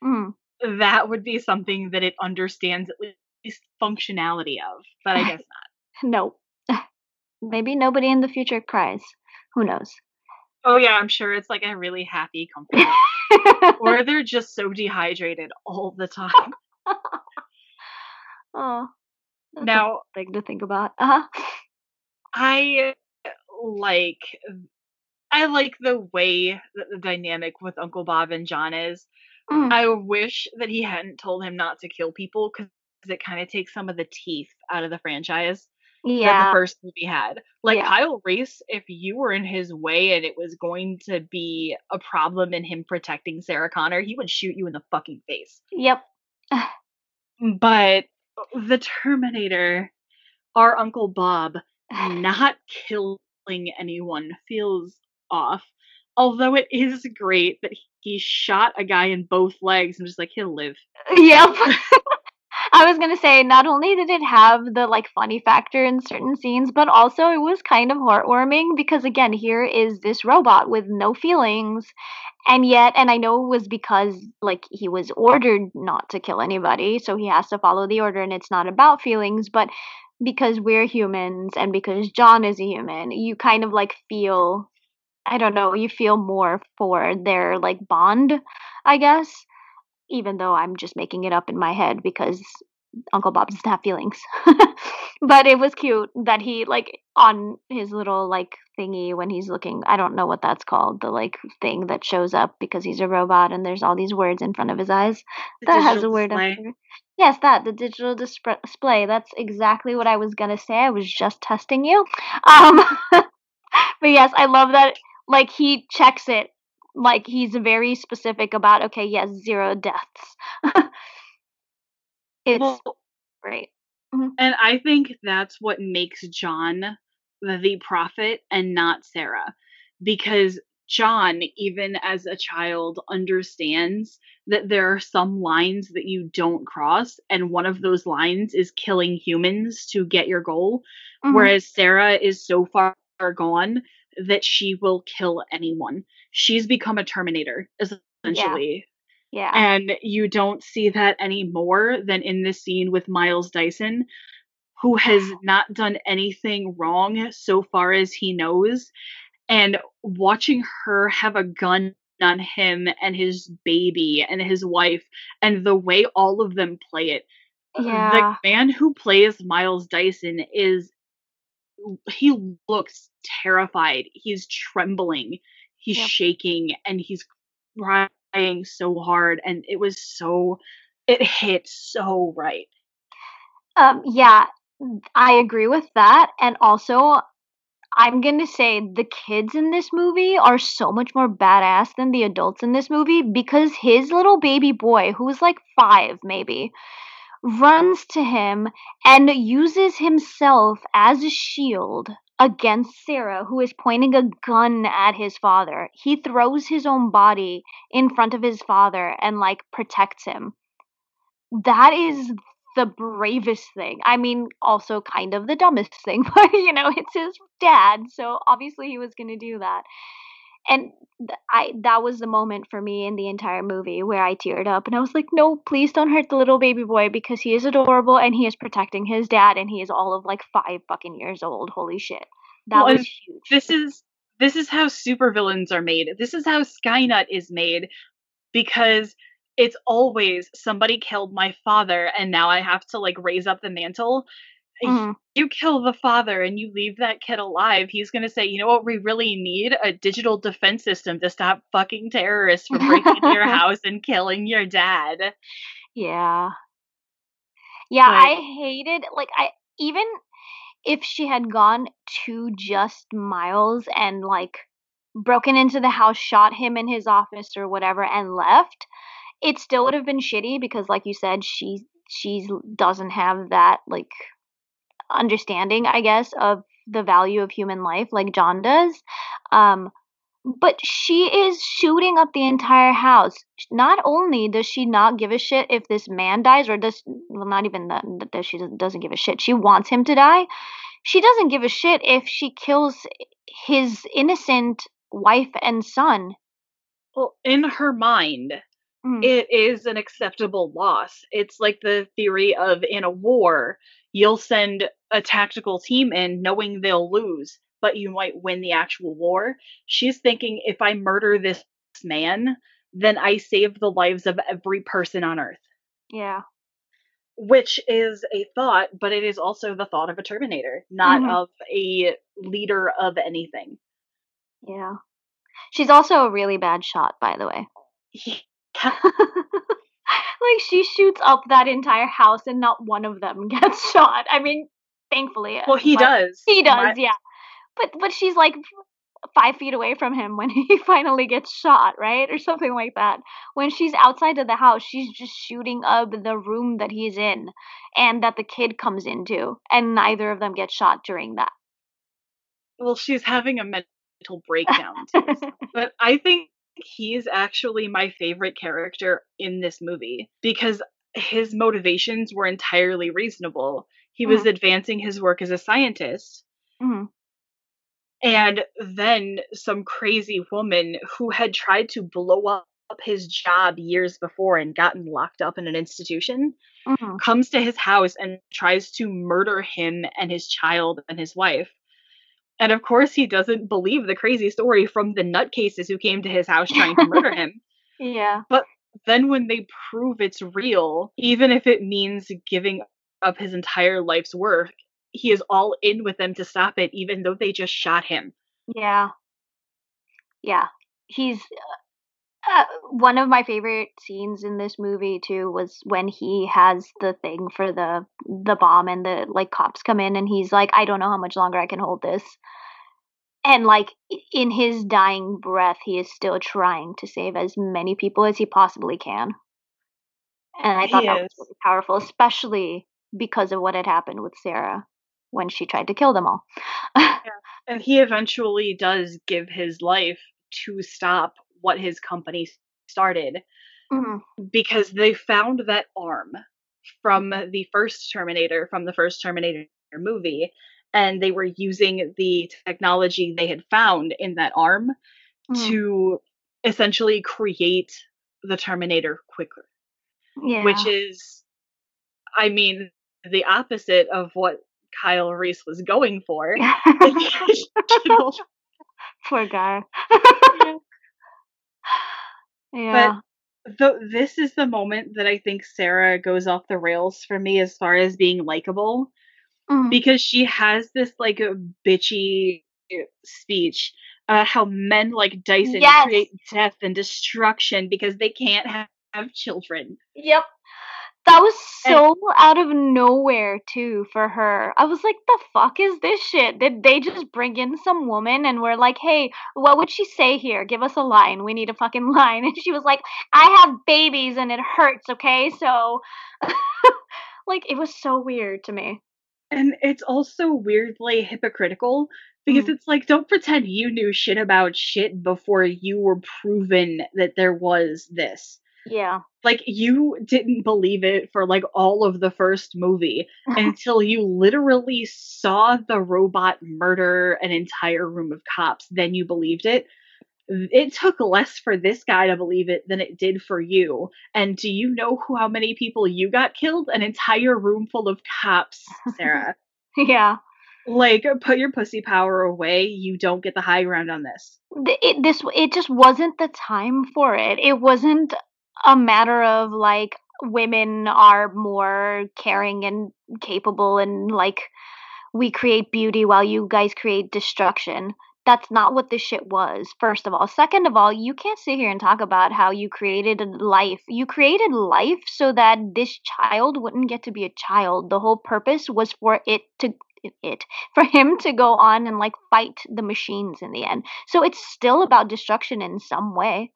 Mm. That would be something that it understands at least functionality of, but I guess not. No. Maybe nobody in the future cries. Who knows? Oh, yeah, I'm sure it's like a really happy company. Or they're just so dehydrated all the time. Oh, that's now, a thing to think about. Uh-huh. I like, I like the way that the dynamic with Uncle Bob and John is. Mm. I wish that he hadn't told him not to kill people because it kind of takes some of the teeth out of the franchise yeah. that the first movie had. Like, yeah. Kyle Reese, if you were in his way and it was going to be a problem in him protecting Sarah Connor, he would shoot you in the fucking face. Yep. But the Terminator, our Uncle Bob, not killing anyone feels off. although it is great that he shot a guy in both legs, I'm just like, he'll live. Yep. I was going to say, not only did it have the, like, funny factor in certain scenes, but also it was kind of heartwarming because, again, here is this robot with no feelings. And yet, and I know it was because, like, he was ordered not to kill anybody, so he has to follow the order, and it's not about feelings, but because we're humans and because John is a human, you kind of, like, feel, I don't know, you feel more for their, like, bond, I guess. Even though I'm just making it up in my head because Uncle Bob doesn't have feelings. But it was cute that he, like, on his little, like, thingy when he's looking, I don't know what that's called, the, like, thing that shows up because he's a robot and there's all these words in front of his eyes. The that has a word display. Up there. Yes, that, the digital dis- display. That's exactly what I was going to say. I was just testing you. Um, but, yes, I love that, like, he checks it. Like, he's very specific about, okay, yes, zero deaths. It's well, great. Mm-hmm. And I think that's what makes John the prophet and not Sarah. Because John, even as a child, understands that there are some lines that you don't cross. And one of those lines is killing humans to get your goal. Mm-hmm. Whereas Sarah is so far gone that she will kill anyone. She's become a Terminator, essentially. Yeah. Yeah. And you don't see that any more than in this scene with Miles Dyson, who has not done anything wrong so far as he knows. And watching her have a gun on him and his baby and his wife and the way all of them play it. Yeah. The man who plays Miles Dyson is he looks terrified. He's trembling. He's yep. shaking and he's crying so hard. And it was so, it hit so right. Um, yeah, I agree with that. And also, I'm going to say the kids in this movie are so much more badass than the adults in this movie because his little baby boy, who's like five maybe, runs to him and uses himself as a shield against Sarah, who is pointing a gun at his father. He throws his own body in front of his father and, like, protects him. That is the bravest thing. I mean, also kind of the dumbest thing, but, you know, it's his dad, so obviously he was going to do that. And th- I that was the moment for me in the entire movie where I teared up. And I was like, no, please don't hurt the little baby boy because he is adorable and he is protecting his dad. And he is all of like five fucking years old. Holy shit. That well, was huge. This is, this is how supervillains are made. This is how Skynet is made. Because it's always somebody killed my father and now I have to like raise up the mantle. Mm-hmm. You kill the father and you leave that kid alive, he's going to say, you know what, we really need a digital defense system to stop fucking terrorists from breaking into your house and killing your dad. Yeah. Yeah, but I hated, like, I even if she had gone to just Miles and, like, broken into the house, shot him in his office or whatever and left, it still would have been shitty because, like you said, she, she doesn't have that, like, understanding, I guess, of the value of human life like John does. Um, but she is shooting up the entire house. Not only does she not give a shit if this man dies, or does, well, not even that, that she doesn't give a shit. She wants him to die. She doesn't give a shit if she kills his innocent wife and son. Well, in her mind, mm. it is an acceptable loss. It's like the theory of in a war, you'll send a tactical team in knowing they'll lose, but you might win the actual war. She's thinking, if I murder this man, then I save the lives of every person on Earth. Yeah. Which is a thought, but it is also the thought of a Terminator, not mm-hmm. of a leader of anything. Yeah. She's also a really bad shot, by the way. Yeah. Like, she shoots up that entire house and not one of them gets shot. I mean, thankfully. Well, he does. He does, yeah. But but she's, like, five feet away from him when he finally gets shot, right? Or something like that. When she's outside of the house, she's just shooting up the room that he's in and that the kid comes into. And neither of them get shot during that. Well, she's having a breakdown to himself. But I think he's actually my favorite character in this movie because his motivations were entirely reasonable. He was mm-hmm. advancing his work as a scientist. Mm-hmm. And then some crazy woman who had tried to blow up his job years before and gotten locked up in an institution mm-hmm. comes to his house and tries to murder him and his child and his wife. And of course, he doesn't believe the crazy story from the nutcases who came to his house trying to murder him. Yeah. But then when they prove it's real, even if it means giving up his entire life's work, he is all in with them to stop it, even though they just shot him. Yeah. Yeah. He's uh, uh, one of my favorite scenes in this movie, too, was when he has the thing for the the bomb and the like cops come in and he's like, I don't know how much longer I can hold this. And like in his dying breath, he is still trying to save as many people as he possibly can. And I thought he that is. was really powerful, especially because of what had happened with Sarah when she tried to kill them all. Yeah. And he eventually does give his life to stop what his company started mm-hmm. because they found that arm from the first Terminator, from the first Terminator movie, and they were using the technology they had found in that arm mm-hmm. to essentially create the Terminator quicker. Yeah. Which is, I mean, the opposite of what Kyle Reese was going for. Poor guy. Yeah. But the, this is the moment that I think Sarah goes off the rails for me as far as being likable. Mm. Because she has this, like, bitchy speech about how men like Dyson yes. create death and destruction because they can't have, have children. Yep. That was so and, out of nowhere, too, for her. I was like, the fuck is this shit? Did they just bring in some woman and we're like, hey, what would she say here? Give us a line. We need a fucking line. And she was like, I have babies and it hurts, okay? So, like, it was so weird to me. And it's also weirdly hypocritical because mm. it's like, don't pretend you knew shit about shit before you were proven that there was this. Yeah. Like, you didn't believe it for, like, all of the first movie until you literally saw the robot murder an entire room of cops. Then you believed it. It took less for this guy to believe it than it did for you. And do you know who, how many people you got killed? An entire room full of cops, Sarah. Yeah. Like, put your pussy power away. You don't get the high ground on this. It, this, it just wasn't the time for it. It wasn't a matter of, like, women are more caring and capable and, like, we create beauty while you guys create destruction. That's not what this shit was, first of all. Second of all, you can't sit here and talk about how you created life. You created life so that this child wouldn't get to be a child. The whole purpose was for it to... it for him to go on and, like, fight the machines in the end. So it's still about destruction in some way.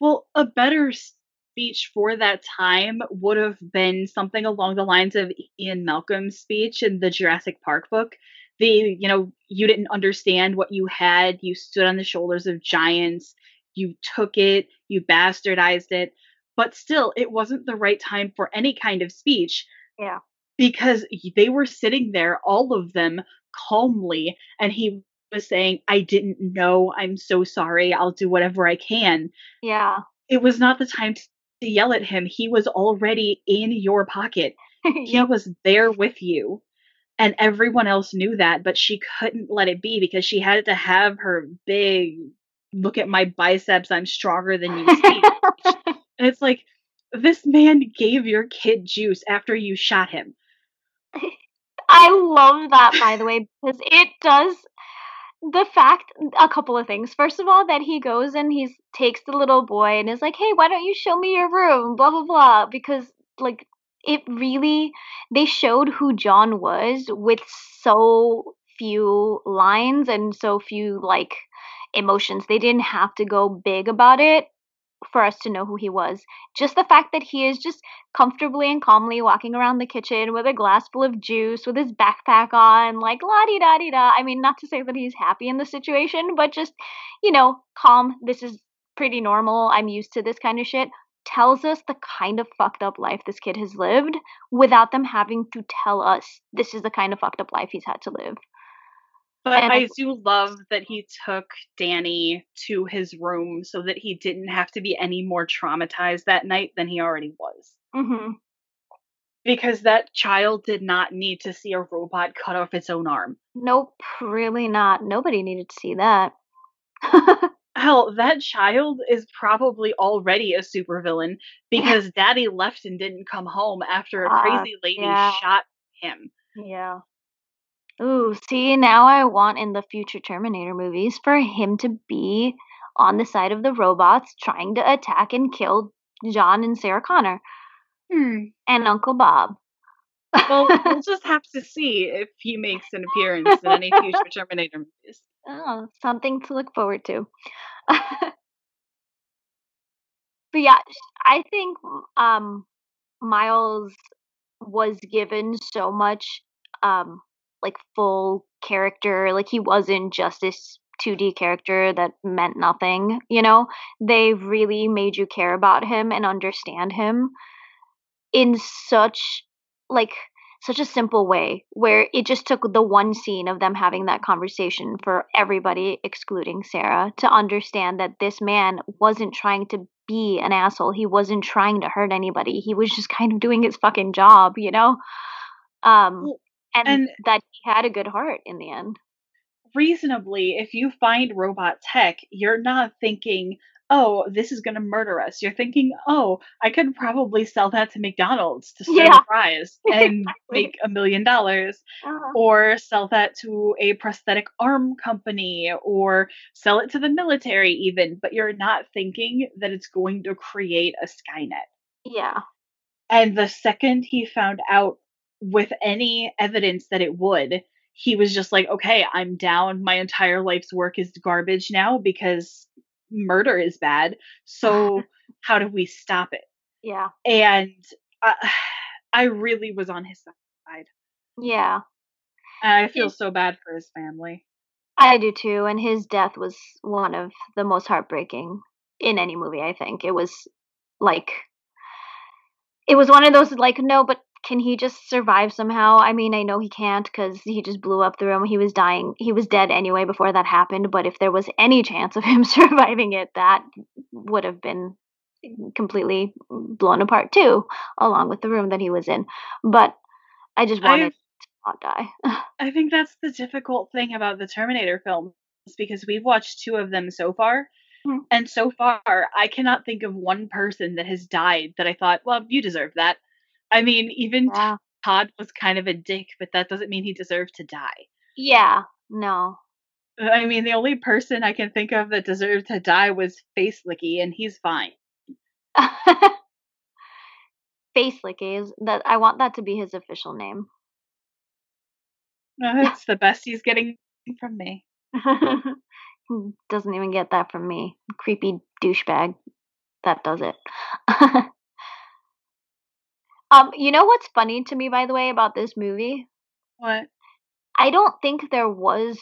Well, a better speech for that time would have been something along the lines of Ian Malcolm's speech in the Jurassic Park book. The, you know, you didn't understand what you had. You stood on the shoulders of giants. You took it. You bastardized it. But still, it wasn't the right time for any kind of speech. Yeah. Because they were sitting there, all of them, calmly. And he was saying, I didn't know. I'm so sorry. I'll do whatever I can. Yeah. It was not the time to yell at him. He was already in your pocket. He was there with you. And everyone else knew that, but she couldn't let it be because she had to have her big, look at my biceps, I'm stronger than you speak. And it's like, this man gave your kid juice after you shot him. I love that, by the way, because it does... The fact, a couple of things. First of all, that he goes and he takes the little boy and is like, hey, why don't you show me your room, blah, blah, blah. Because, like, it really, they showed who John was with so few lines and so few, like, emotions. They didn't have to go big about it for us to know who he was. Just the fact that he is just comfortably and calmly walking around the kitchen with a glass full of juice, with his backpack on, like la-di-da-di-da. I mean, not to say that he's happy in the situation, but just, you know, calm. This is pretty normal. I'm used to this kind of shit. Tells us the kind of fucked up life this kid has lived without them having to tell us this is the kind of fucked up life he's had to live. But and I do love that he took Danny to his room so that he didn't have to be any more traumatized that night than he already was. Mm-hmm. Because that child did not need to see a robot cut off its own arm. Nope, really not. Nobody needed to see that. Hell, that child is probably already a supervillain because Daddy left and didn't come home after a uh, crazy lady yeah. shot him. Yeah. Ooh, see, now I want in the future Terminator movies for him to be on the side of the robots trying to attack and kill John and Sarah Connor. Hmm. And Uncle Bob. Well, we'll just have to see if he makes an appearance in any future Terminator movies. Oh, something to look forward to. But yeah, I think um, Miles was given so much... Um, like full character, like he wasn't just this two D character that meant nothing, you know? They really made you care about him and understand him in such like such a simple way, where it just took the one scene of them having that conversation for everybody, excluding Sarah, to understand that this man wasn't trying to be an asshole. He wasn't trying to hurt anybody. He was just kind of doing his fucking job, you know? Um yeah. And, and that he had a good heart in the end. Reasonably, if you find robot tech, you're not thinking, oh, this is going to murder us. You're thinking, oh, I could probably sell that to McDonald's to serve yeah. fries and make a million dollars. Uh-huh. Or sell that to a prosthetic arm company or sell it to the military even. But you're not thinking that it's going to create a Skynet. Yeah. And the second he found out with any evidence that it would, he was just like, okay, I'm down. My entire life's work is garbage now because murder is bad. So how do we stop it? Yeah. And I, I really was on his side. Yeah. And I feel so bad for his family. I do too. And his death was one of the most heartbreaking in any movie, I think. It was like, it was one of those like, no, but can he just survive somehow? I mean, I know he can't because he just blew up the room. He was dying. He was dead anyway before that happened. But if there was any chance of him surviving it, that would have been completely blown apart too, along with the room that he was in. But I just wanted I, to not die. I think that's the difficult thing about the Terminator films, because we've watched two of them so far. Mm-hmm. And so far, I cannot think of one person that has died that I thought, well, you deserve that. I mean, even yeah. Todd was kind of a dick, but that doesn't mean he deserved to die. Yeah, no. I mean, the only person I can think of that deserved to die was Face Licky, and he's fine. Face Licky, is that, I want that to be his official name. No, that's the best he's getting from me. Doesn't even get that from me. Creepy douchebag. That does it. Um, you know what's funny to me, by the way, about this movie? What? I don't think there was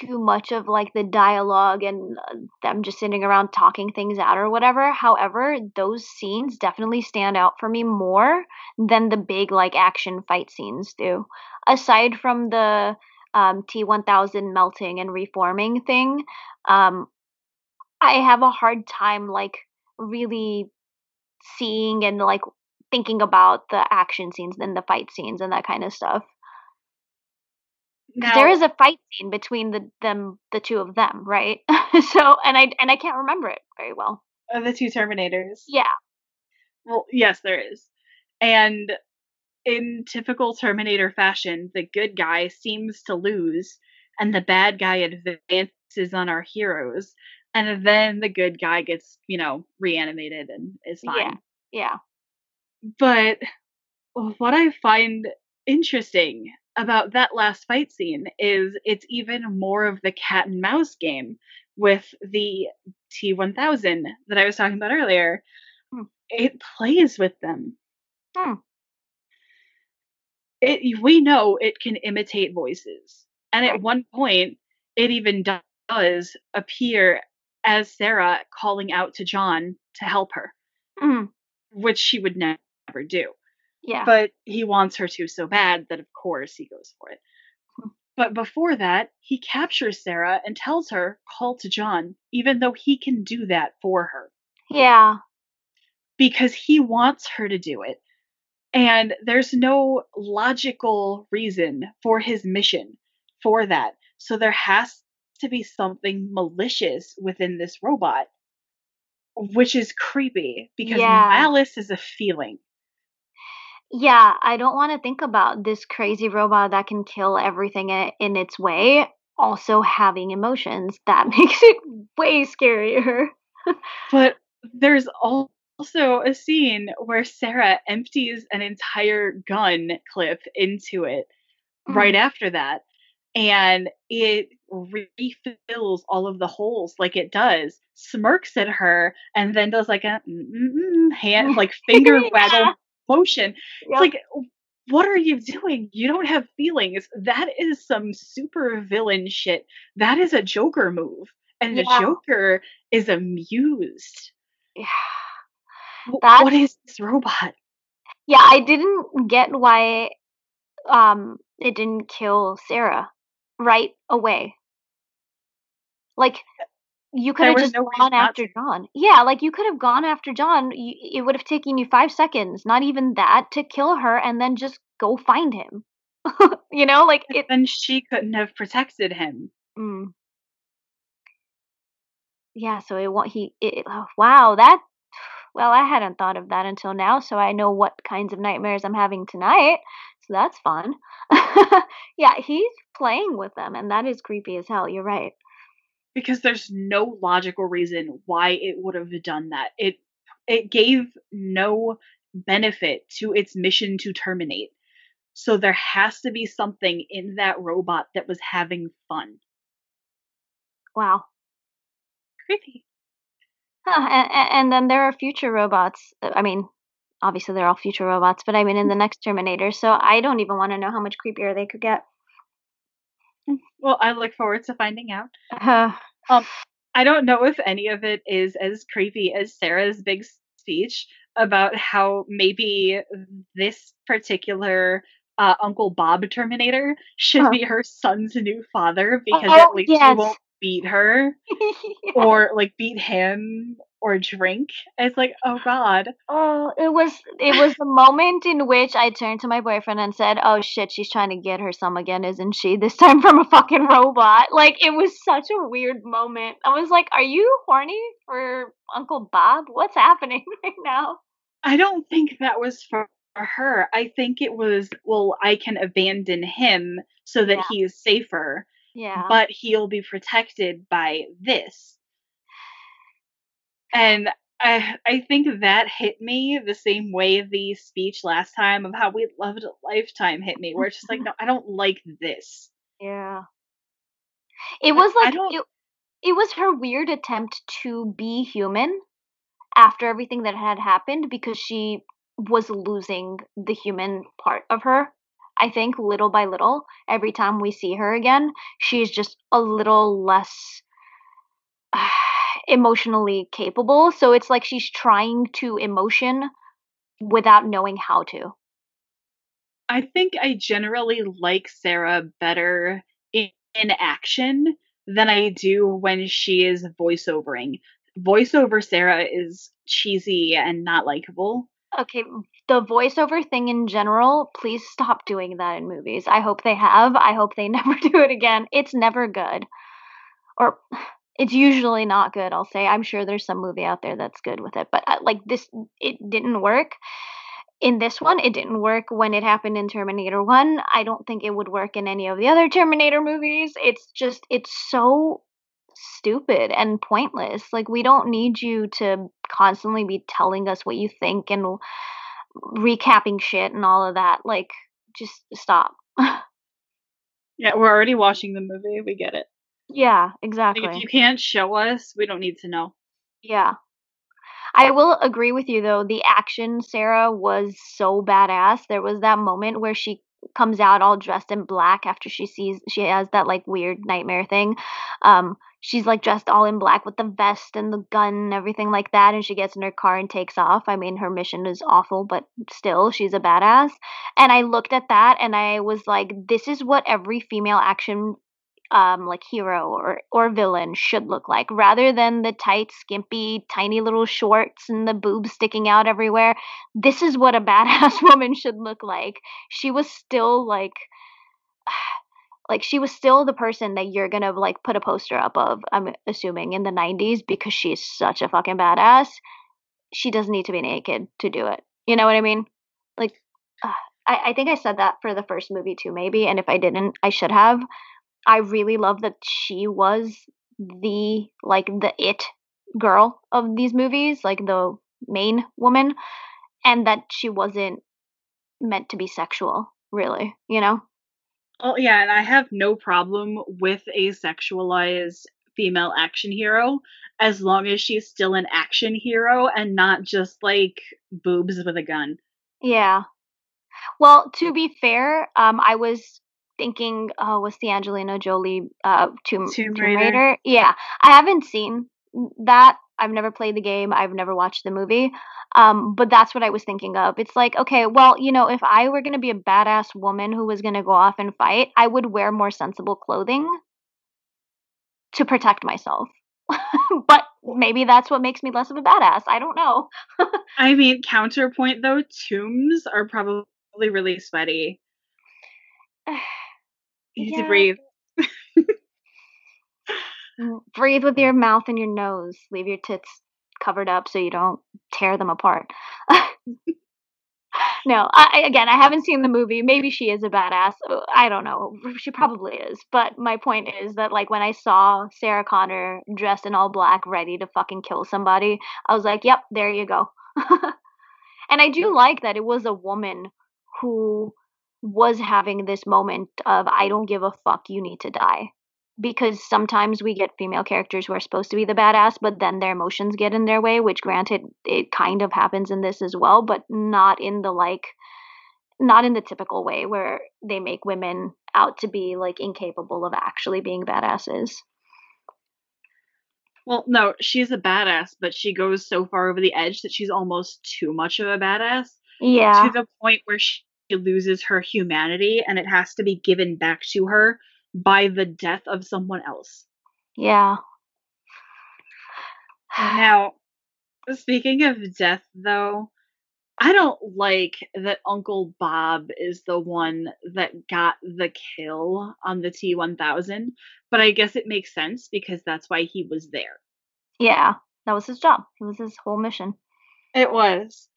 too much of, like, the dialogue and uh, them just sitting around talking things out or whatever. However, those scenes definitely stand out for me more than the big, like, action fight scenes do. Aside from the um, T one thousand melting and reforming thing, um, I have a hard time, like, really seeing and, like, thinking about the action scenes and the fight scenes and that kind of stuff. Now, there is a fight scene between the them, the two of them, right? so, and I and I can't remember it very well. Oh, the two Terminators. Yeah. Well, yes, there is. And in typical Terminator fashion, the good guy seems to lose, and the bad guy advances on our heroes, and then the good guy gets, you know, reanimated and is fine. Yeah. Yeah. But what I find interesting about that last fight scene is it's even more of the cat and mouse game with the T one thousand that I was talking about earlier. It plays with them. Hmm. It, we know it can imitate voices. And at one point, it even does appear as Sarah calling out to John to help her, mm. which she would never do. Yeah. But he wants her to so bad that, of course, he goes for it. Mm. But before that, he captures Sarah and tells her, call to John, even though he can do that for her. Yeah. Because he wants her to do it. And there's no logical reason for his mission for that. So there has to be something malicious within this robot, which is creepy because yeah. malice is a feeling. Yeah, I don't want to think about this crazy robot that can kill everything in its way also having emotions. That makes it way scarier. But there's all. Also, a scene where Sarah empties an entire gun clip into it mm. right after that, and it refills all of the holes like it does, smirks at her, and then does like a hand, like finger yeah. waggle motion. Yep. It's like, what are you doing? You don't have feelings. That is some super villain shit. That is a Joker move, and yeah. the Joker is amused. Yeah. That's, what is this robot? Yeah, I didn't get why um, it didn't kill Sarah right away. Like, you could have just no gone after John. Yeah, like, you could have gone after John. You, it would have taken you five seconds, not even that, to kill her and then just go find him. You know, like... It, then she couldn't have protected him. Mm. Yeah, so it won't... He, it, oh, wow, that... Well, I hadn't thought of that until now, so I know what kinds of nightmares I'm having tonight. So that's fun. Yeah, he's playing with them, and that is creepy as hell. You're right. Because there's no logical reason why it would have done that. It it gave no benefit to its mission to terminate. So there has to be something in that robot that was having fun. Wow. Creepy. Huh, and, and then there are future robots. I mean, obviously they're all future robots, but I mean in the next Terminator, so I don't even want to know how much creepier they could get. Well, I look forward to finding out. Uh, um, I don't know if any of it is as creepy as Sarah's big speech about how maybe this particular uh, Uncle Bob Terminator should uh, be her son's new father, because oh, at least yes. he won't beat her yeah. or like beat him or drink. It's like, oh god. Oh, it was it was the moment in which I turned to my boyfriend and said, oh shit, she's trying to get her some again, isn't she? This time from a fucking robot. Like, it was such a weird moment. I was like, are you horny for Uncle Bob? What's happening right now? I don't think that was for her. I think it was, well, I can abandon him so that yeah. he is safer. Yeah. But he'll be protected by this. And I I think that hit me the same way the speech last time of how we loved a lifetime hit me, where it's just like, no, I don't like this. Yeah. It was like it, it was her weird attempt to be human after everything that had happened, because she was losing the human part of her. I think little by little, every time we see her again, she's just a little less uh, emotionally capable. So it's like she's trying to emotion without knowing how to. I think I generally like Sarah better in, in action than I do when she is voiceovering. Voiceover Sarah is cheesy and not likable. Okay, the voiceover thing in general, please stop doing that in movies. I hope they have. I hope they never do it again. It's never good. Or it's usually not good, I'll say. I'm sure there's some movie out there that's good with it. But uh, like this, it didn't work. In this one, it didn't work when it happened in Terminator one. I don't think it would work in any of the other Terminator movies. It's just, it's so stupid and pointless. Like, we don't need you to constantly be telling us what you think and recapping shit and all of that. Like, just stop. Yeah, we're already watching the movie. We get it. Yeah, exactly. Like, if you can't show us, we don't need to know. Yeah. I will agree with you, though. The action, Sarah, was so badass. There was that moment where she comes out all dressed in black after she sees she has that like weird nightmare thing. Um, she's like dressed all in black with the vest and the gun and everything like that, and she gets in her car and takes off. I mean, her mission is awful, but still, she's a badass. And I looked at that and I was like, this is what every female action um like hero or or villain should look like, rather than the tight, skimpy, tiny little shorts and the boobs sticking out everywhere. This is what a badass woman should look like. She was still like like she was still the person that you're gonna like put a poster up of, I'm assuming, in the nineties, because she's such a fucking badass. She doesn't need to be naked to do it, you know what I mean? Like, uh, I, I think I said that for the first movie too, maybe, and if I didn't, I should have. I really love that she was the, like, the it girl of these movies, like, the main woman, and that she wasn't meant to be sexual, really, you know? Oh, yeah, and I have no problem with a sexualized female action hero, as long as she's still an action hero and not just, like, boobs with a gun. Yeah. Well, to be fair, um, I was... thinking, oh, what's the Angelina Jolie uh, Tomb, Tomb Raider. Raider? Yeah, I haven't seen that. I've never played the game. I've never watched the movie. Um, but that's what I was thinking of. It's like, okay, well, you know, if I were going to be a badass woman who was going to go off and fight, I would wear more sensible clothing to protect myself. But maybe that's what makes me less of a badass. I don't know. I mean, counterpoint though, tombs are probably really sweaty. You need to breathe. Breathe with your mouth and your nose. Leave your tits covered up so you don't tear them apart. No, I, again, I haven't seen the movie. Maybe she is a badass. I don't know. She probably is. But my point is that, like, when I saw Sarah Connor dressed in all black, ready to fucking kill somebody, I was like, yep, there you go. And I do like that it was a woman who... was having this moment of, I don't give a fuck, you need to die. Because sometimes we get female characters who are supposed to be the badass, but then their emotions get in their way, which granted, it kind of happens in this as well, but not in the like, not in the typical way where they make women out to be like incapable of actually being badasses. Well, no, she's a badass, but she goes so far over the edge that she's almost too much of a badass. Yeah. To the point where she She loses her humanity and it has to be given back to her by the death of someone else. Yeah. Now, speaking of death, though, I don't like that Uncle Bob is the one that got the kill on the T one thousand, but I guess it makes sense because that's why he was there. Yeah, that was his job. It was his whole mission. It was.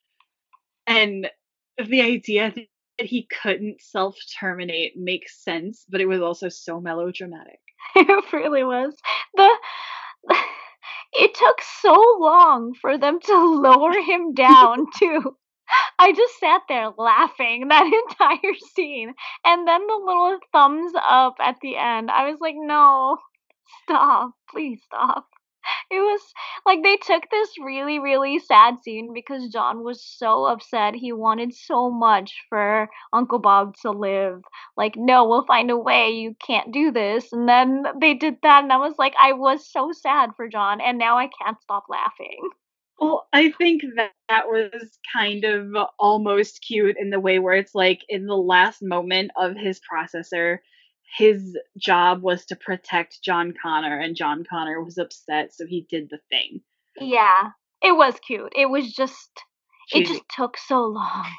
And the idea that he couldn't self-terminate makes sense, but it was also so melodramatic. It really was. The it took so long for them to lower him down too. I just sat there laughing that entire scene, and then the little thumbs up at the end. I was like, no, stop, please stop. It was like they took this really, really sad scene because John was so upset. He wanted so much for Uncle Bob to live. Like, no, we'll find a way. You can't do this. And then they did that. And I was like, I was so sad for John. And now I can't stop laughing. Well, I think that that was kind of almost cute in the way where it's like in the last moment of his processor, his job was to protect John Connor, and John Connor was upset, so he did the thing. Yeah, it was cute. It was just, Jeez. it just took so long.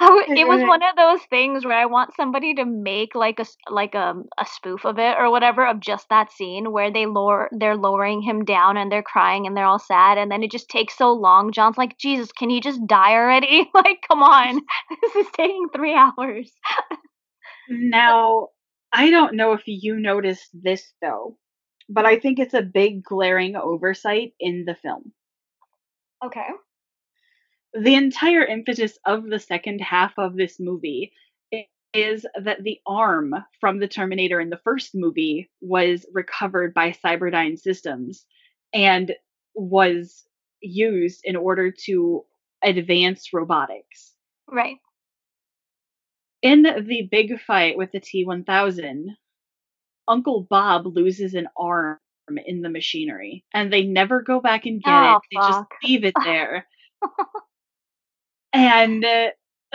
I, it was one of those things where I want somebody to make like a like a, a spoof of it or whatever of just that scene where they lower they're lowering him down and they're crying and they're all sad, and then it just takes so long. John's like, Jesus, can you just die already? Like, come on, this is taking three hours. Now, I don't know if you noticed this, though, but I think it's a big glaring oversight in the film. Okay. The entire impetus of the second half of this movie is that the arm from the Terminator in the first movie was recovered by Cyberdyne Systems and was used in order to advance robotics. Right. In the big fight with the T one thousand, Uncle Bob loses an arm in the machinery, and they never go back and get oh, it. They fuck. just leave it there. And uh,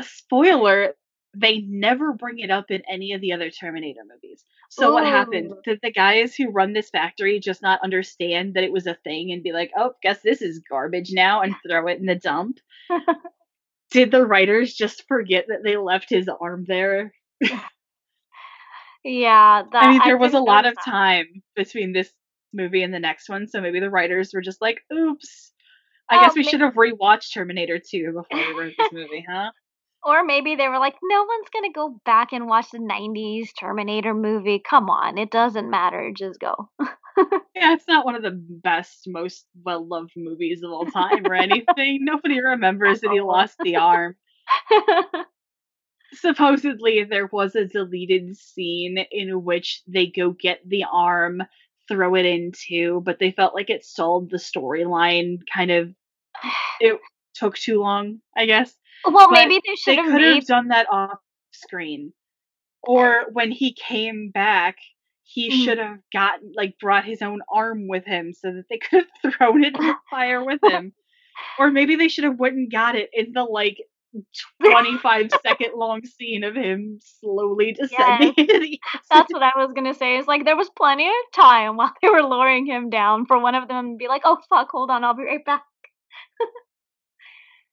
spoiler, they never bring it up in any of the other Terminator movies. So Ooh. what happened? Did the guys who run this factory just not understand that it was a thing and be like, oh, guess this is garbage now, and throw it in the dump? Did the writers just forget that they left his arm there? Yeah. That, I mean, there I was a lot of that. time between this movie and the next one, so maybe the writers were just like, oops. I oh, guess we maybe- should have rewatched Terminator two before we wrote this movie, huh? Or maybe they were like, no one's going to go back and watch the nineties Terminator movie. Come on. It doesn't matter. Just go. Yeah, it's not one of the best, most well-loved movies of all time or anything. Nobody remembers that he lost the arm. Supposedly, there was a deleted scene in which they go get the arm, throw it in too, but they felt like it stalled the storyline. Kind of, it took too long, I guess. Well, but maybe they should have They could have made... done that off screen. Or when he came back, he mm. should have gotten, like, brought his own arm with him so that they could have thrown it in the fire with him. Or maybe they should have went and got it in the, like, twenty-five second long scene of him slowly descending. Yes. That's what I was going to say. It's like there was plenty of time while they were lowering him down for one of them to be like, oh, fuck, hold on, I'll be right back.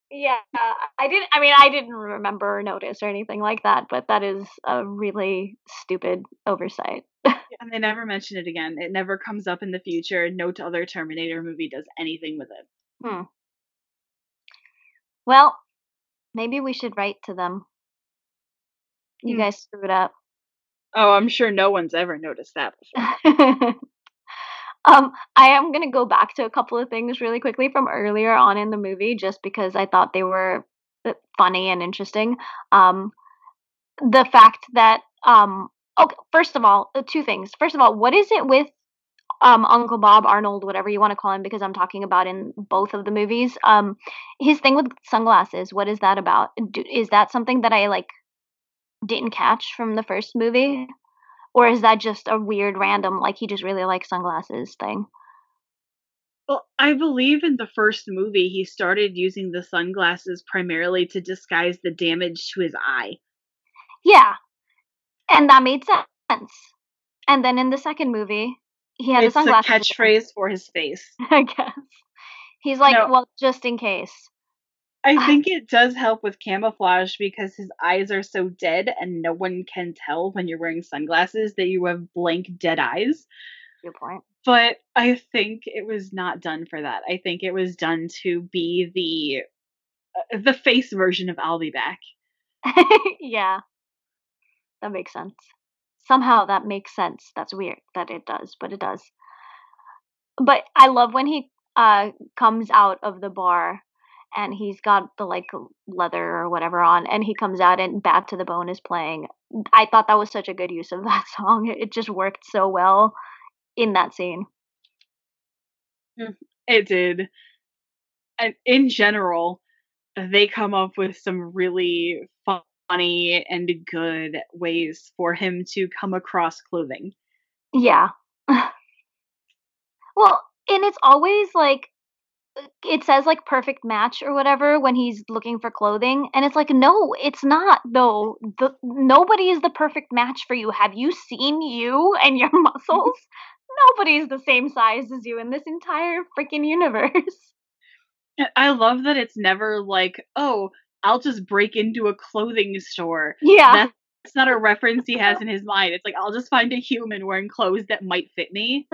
Yeah, I didn't. I mean, I didn't remember or notice or anything like that, but that is a really stupid oversight. And they never mention it again. It never comes up in the future. No other Terminator movie does anything with it. Hmm. Well, maybe we should write to them. You hmm. guys screwed up. Oh, I'm sure no one's ever noticed that before. Um, I am going to go back to a couple of things really quickly from earlier on in the movie, just because I thought they were funny and interesting. Um, the fact that, um, okay, first of all, two things. First of all, what is it with um, Uncle Bob, Arnold, whatever you want to call him, because I'm talking about in both of the movies, um, his thing with sunglasses, what is that about? Do, is that something that I, like, didn't catch from the first movie? Or is that just a weird random, like, he just really likes sunglasses thing? Well, I believe in the first movie, he started using the sunglasses primarily to disguise the damage to his eye. Yeah. And that made sense. And then in the second movie, he had it's the sunglasses. It's a catchphrase for his face, I guess. He's like, no. well, just in case. I think it does help with camouflage because his eyes are so dead and no one can tell when you're wearing sunglasses that you have blank dead eyes. Good point. But I think it was not done for that. I think it was done to be the uh, the face version of I'll Be Back. Yeah. That makes sense. Somehow that makes sense. That's weird that it does, but it does. But I love when he uh, comes out of the bar. And he's got the, like, leather or whatever on. And he comes out and Bad to the Bone is playing. I thought that was such a good use of that song. It just worked so well in that scene. It did. And in general, they come up with some really funny and good ways for him to come across clothing. Yeah. Well, and it's always, like, it says, like, perfect match or whatever when he's looking for clothing. And it's like, no, it's not, though. The, nobody is the perfect match for you. Have you seen you and your muscles? Nobody's the same size as you in this entire freaking universe. I love that it's never like, oh, I'll just break into a clothing store. Yeah. That's not a reference he has in his mind. It's like, I'll just find a human wearing clothes that might fit me.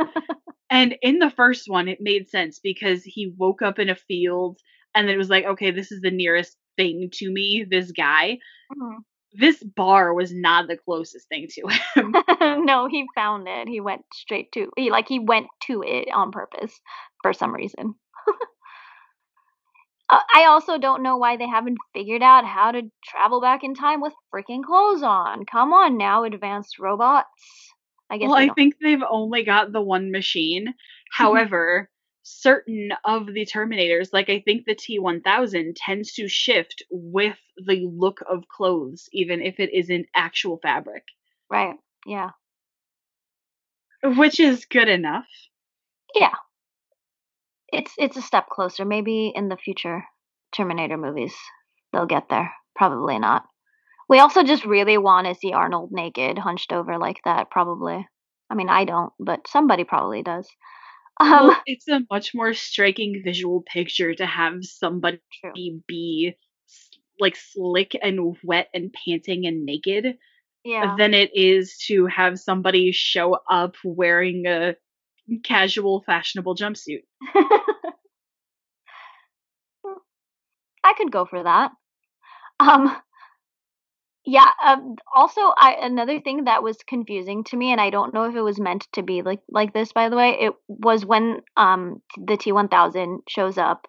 And in the first one, it made sense because he woke up in a field and it was like, okay, this is the nearest thing to me, this guy. Mm-hmm. This bar was not the closest thing to him. No, he found it. He went straight to he like he went to it on purpose for some reason. I also don't know why they haven't figured out how to travel back in time with freaking clothes on. Come on now, advanced robots. I guess. Well, I think they've only got the one machine. However, certain of the Terminators, like I think the T one thousand, tends to shift with the look of clothes, even if it isn't actual fabric. Right. Yeah. Which is good enough. Yeah. It's it's a step closer. Maybe in the future Terminator movies, they'll get there. Probably not. We also just really want to see Arnold naked, hunched over like that, probably. I mean, I don't, but somebody probably does. Um, well, it's a much more striking visual picture to have somebody true. be like slick and wet and panting and naked yeah. than it is to have somebody show up wearing a casual, fashionable jumpsuit. I could go for that. Um, yeah. Um, also, I another thing that was confusing to me, and I don't know if it was meant to be like like this, by the way, it was when um the T one thousand shows up,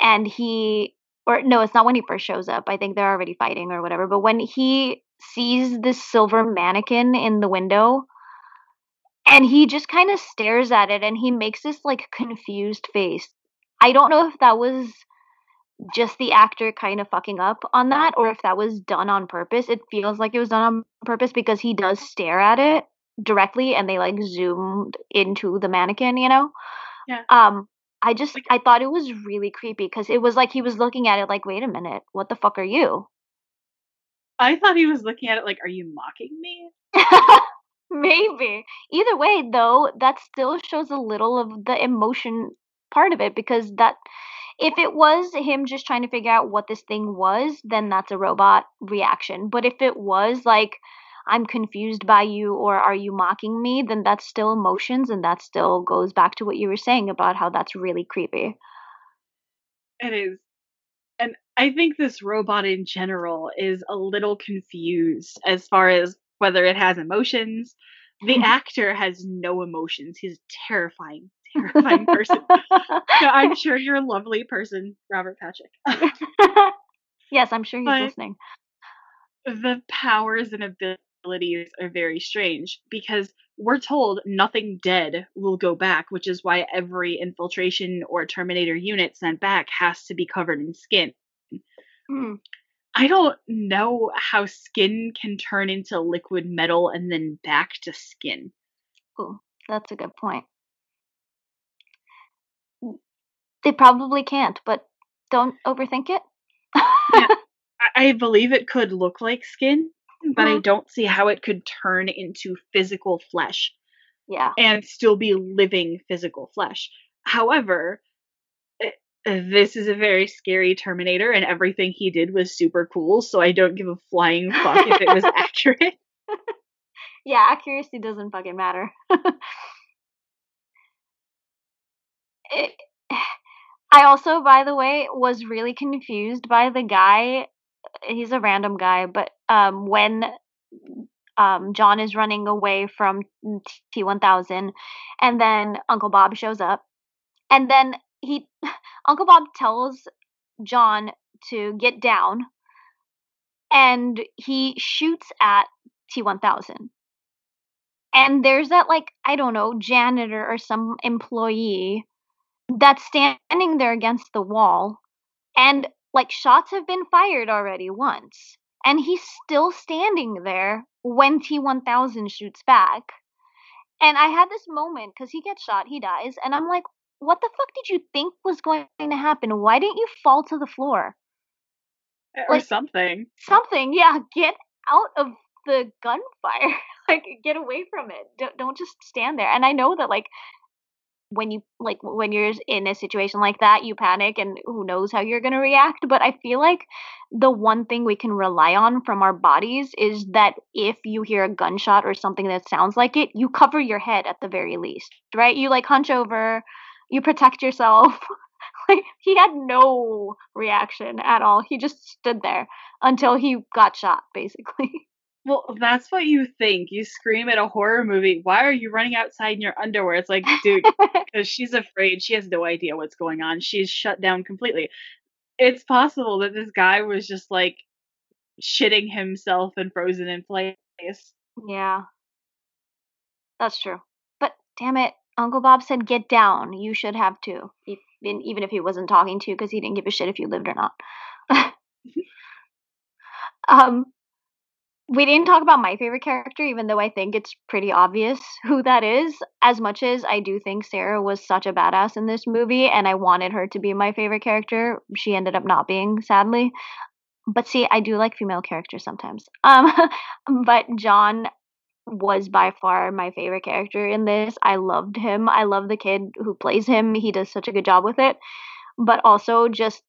and he or no, it's not when he first shows up. I think they're already fighting or whatever. But when he sees this silver mannequin in the window. And he just kind of stares at it, and he makes this, like, confused face. I don't know if that was just the actor kind of fucking up on that, or if that was done on purpose. It feels like it was done on purpose because he does stare at it directly, and they, like, zoomed into the mannequin, you know? Yeah. Um, I just, I thought it was really creepy because it was like he was looking at it like, wait a minute, what the fuck are you? I thought he was looking at it like, are you mocking me? Maybe. Either way, though, that still shows a little of the emotion part of it, because that if it was him just trying to figure out what this thing was, then that's a robot reaction. But if it was like, I'm confused by you, or are you mocking me, then that's still emotions, and that still goes back to what you were saying about how that's really creepy. It is. And I think this robot in general is a little confused as far as whether it has emotions. The actor has no emotions. He's a terrifying, terrifying person. So I'm sure you're a lovely person, Robert Patrick. Yes, I'm sure he's but listening. The powers and abilities are very strange because we're told nothing dead will go back, which is why every infiltration or Terminator unit sent back has to be covered in skin. Mm. I don't know how skin can turn into liquid metal and then back to skin. Oh, that's a good point. They probably can't, but don't overthink it. Yeah, I believe it could look like skin, but mm-hmm. I don't see how it could turn into physical flesh. Yeah. And still be living physical flesh. However, this is a very scary Terminator, and everything he did was super cool, so I don't give a flying fuck if it was accurate. Yeah, accuracy doesn't fucking matter. it, I also, by the way, was really confused by the guy. He's a random guy, but um, when um, John is running away from T one thousand, and then Uncle Bob shows up, and then he... Uncle Bob tells John to get down, and he shoots at T one thousand. And there's that, like, I don't know, janitor or some employee that's standing there against the wall, and, like, shots have been fired already once. And he's still standing there when T one thousand shoots back. And I had this moment, because he gets shot, he dies, and I'm like, what the fuck did you think was going to happen? Why didn't you fall to the floor? Or like, something. Something, yeah. Get out of the gunfire. Like, get away from it. Don't, don't just stand there. And I know that, like, when you, like, when you're in a situation like that, you panic, and who knows how you're going to react. But I feel like the one thing we can rely on from our bodies is that if you hear a gunshot or something that sounds like it, you cover your head at the very least, right? You, like, hunch over. You protect yourself. Like, he had no reaction at all. He just stood there until he got shot, basically. Well, that's what you think. You scream at a horror movie, why are you running outside in your underwear? It's like, dude, because she's afraid. She has no idea what's going on. She's shut down completely. it's possible that this guy was just like shitting himself and frozen in place. Yeah, that's true. But damn it, Uncle Bob said get down. You should have too, even, even if he wasn't talking to you, because he didn't give a shit if you lived or not. um, we didn't talk about my favorite character, even though I think it's pretty obvious who that is. As much as I do think Sarah was such a badass in this movie, and I wanted her to be my favorite character, she ended up not being, sadly. But see, I do like female characters sometimes. Um, but John was by far my favorite character in this. I loved him. I love the kid who plays him. He does such a good job with it. But also just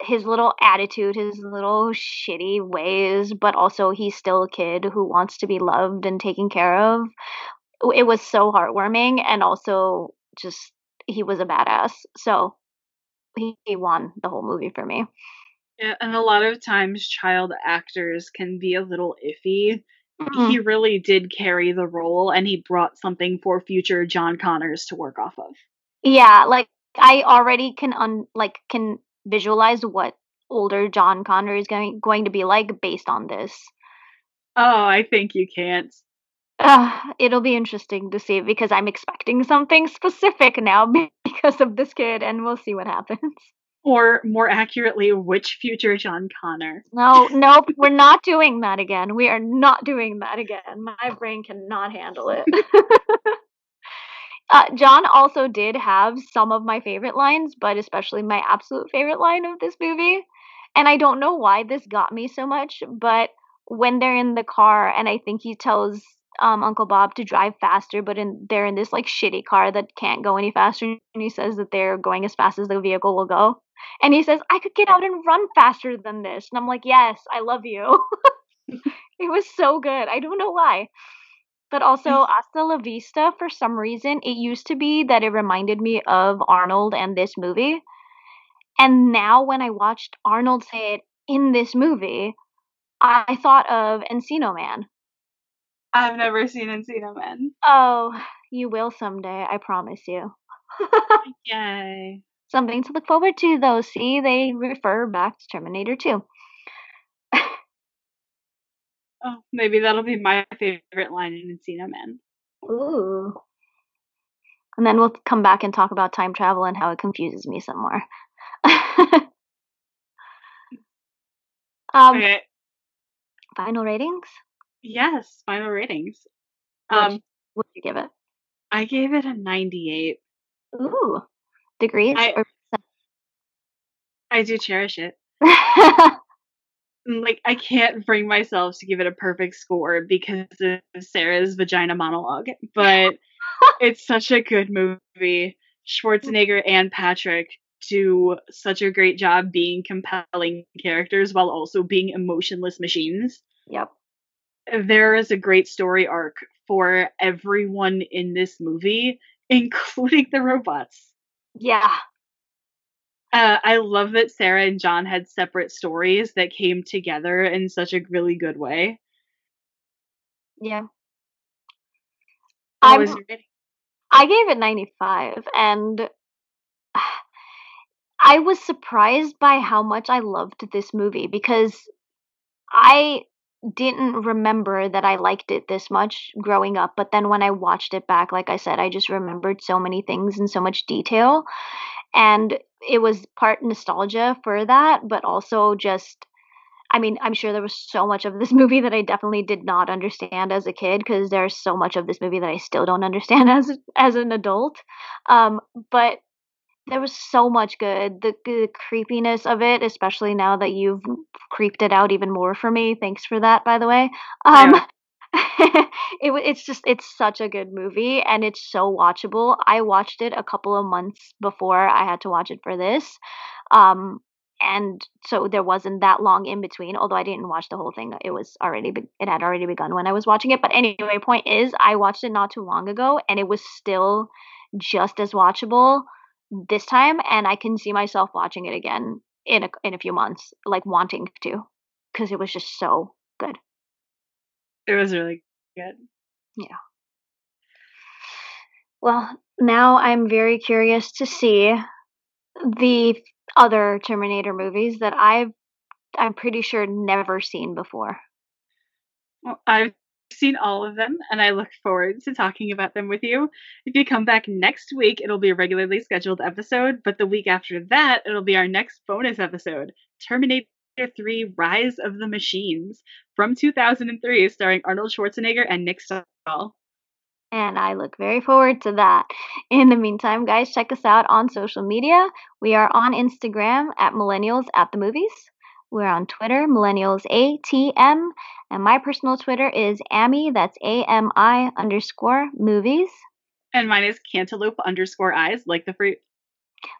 his little attitude, his little shitty ways, but also he's still a kid who wants to be loved and taken care of. It was so heartwarming, and also just he was a badass. So he, he won the whole movie for me. Yeah, and a lot of times child actors can be a little iffy. Mm-hmm. He really did carry the role, and he brought something for future John Connors to work off of. Yeah, like I already can un- like can visualize what older John Connor is going going to be like based on this. Oh, I think you can't. Uh, it'll be interesting to see, because I'm expecting something specific now because of this kid, and we'll see what happens. Or more accurately, which future John Connor? No, nope, we're not doing that again. We are not doing that again. My brain cannot handle it. uh, John also did have some of my favorite lines, but especially my absolute favorite line of this movie. And I don't know why this got me so much, but when they're in the car, and I think he tells um, Uncle Bob to drive faster, but in, they're in this like shitty car that can't go any faster, and he says that they're going as fast as the vehicle will go. And he says, I could get out and run faster than this. And I'm like, yes, I love you. It was so good. I don't know why. But also, Hasta La Vista, for some reason, it used to be that it reminded me of Arnold and this movie. And now when I watched Arnold say it in this movie, I thought of Encino Man. I've never seen Encino Man. Oh, you will someday. I promise you. Yay. Something to look forward to, though. See, they refer back to Terminator two. Oh, maybe that'll be my favorite line in Encino Man. Ooh. And then we'll come back and talk about time travel and how it confuses me some more. um, okay. Final ratings? Yes, final ratings. Um, what, what did you give it? I gave it a ninety-eight. Ooh. Degrees? I, or... I do cherish it. Like, I can't bring myself to give it a perfect score because of Sarah's vagina monologue, but it's such a good movie. Schwarzenegger and Patrick do such a great job being compelling characters while also being emotionless machines. Yep. There is a great story arc for everyone in this movie, including the robots. Yeah. Uh, I love that Sarah and John had separate stories that came together in such a really good way. Yeah. I was ready. I gave it ninety-five, and I was surprised by how much I loved this movie, because I didn't remember that I liked it this much growing up, but then when I watched it back, like I said, I just remembered so many things in so much detail, and it was part nostalgia for that, but also just, I mean, I'm sure there was so much of this movie that I definitely did not understand as a kid, because there's so much of this movie that I still don't understand as as an adult, um, but there was so much good. The, the creepiness of it, especially now that you've creeped it out even more for me. Thanks for that, by the way. Um, yeah. it, it's just, it's such a good movie, and it's so watchable. I watched it a couple of months before I had to watch it for this. Um, and so there wasn't that long in between, although I didn't watch the whole thing. It was already, be- it had already begun when I was watching it. But anyway, point is, I watched it not too long ago, and it was still just as watchable this time, and I can see myself watching it again in a, in a few months, like wanting to, because it was just so good. It was really good. Yeah. Well, now I'm very curious to see the other Terminator movies that I've, I'm pretty sure never seen before. Well, I've seen all of them, and I look forward to talking about them with you. If you come back next week, it'll be a regularly scheduled episode, but the week after that, it'll be our next bonus episode, Terminator three Rise of the Machines, from two thousand three, starring Arnold Schwarzenegger and Nick Stahl. And I look very forward to that. In the meantime, guys, check us out on social media. We are on Instagram at Millennials at the Movies. We're on Twitter, Millennials A T M. And my personal Twitter is Ami, that's A M I underscore movies. And mine is Cantaloupe underscore eyes, like the fruit.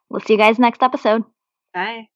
We'll see you guys next episode. Bye.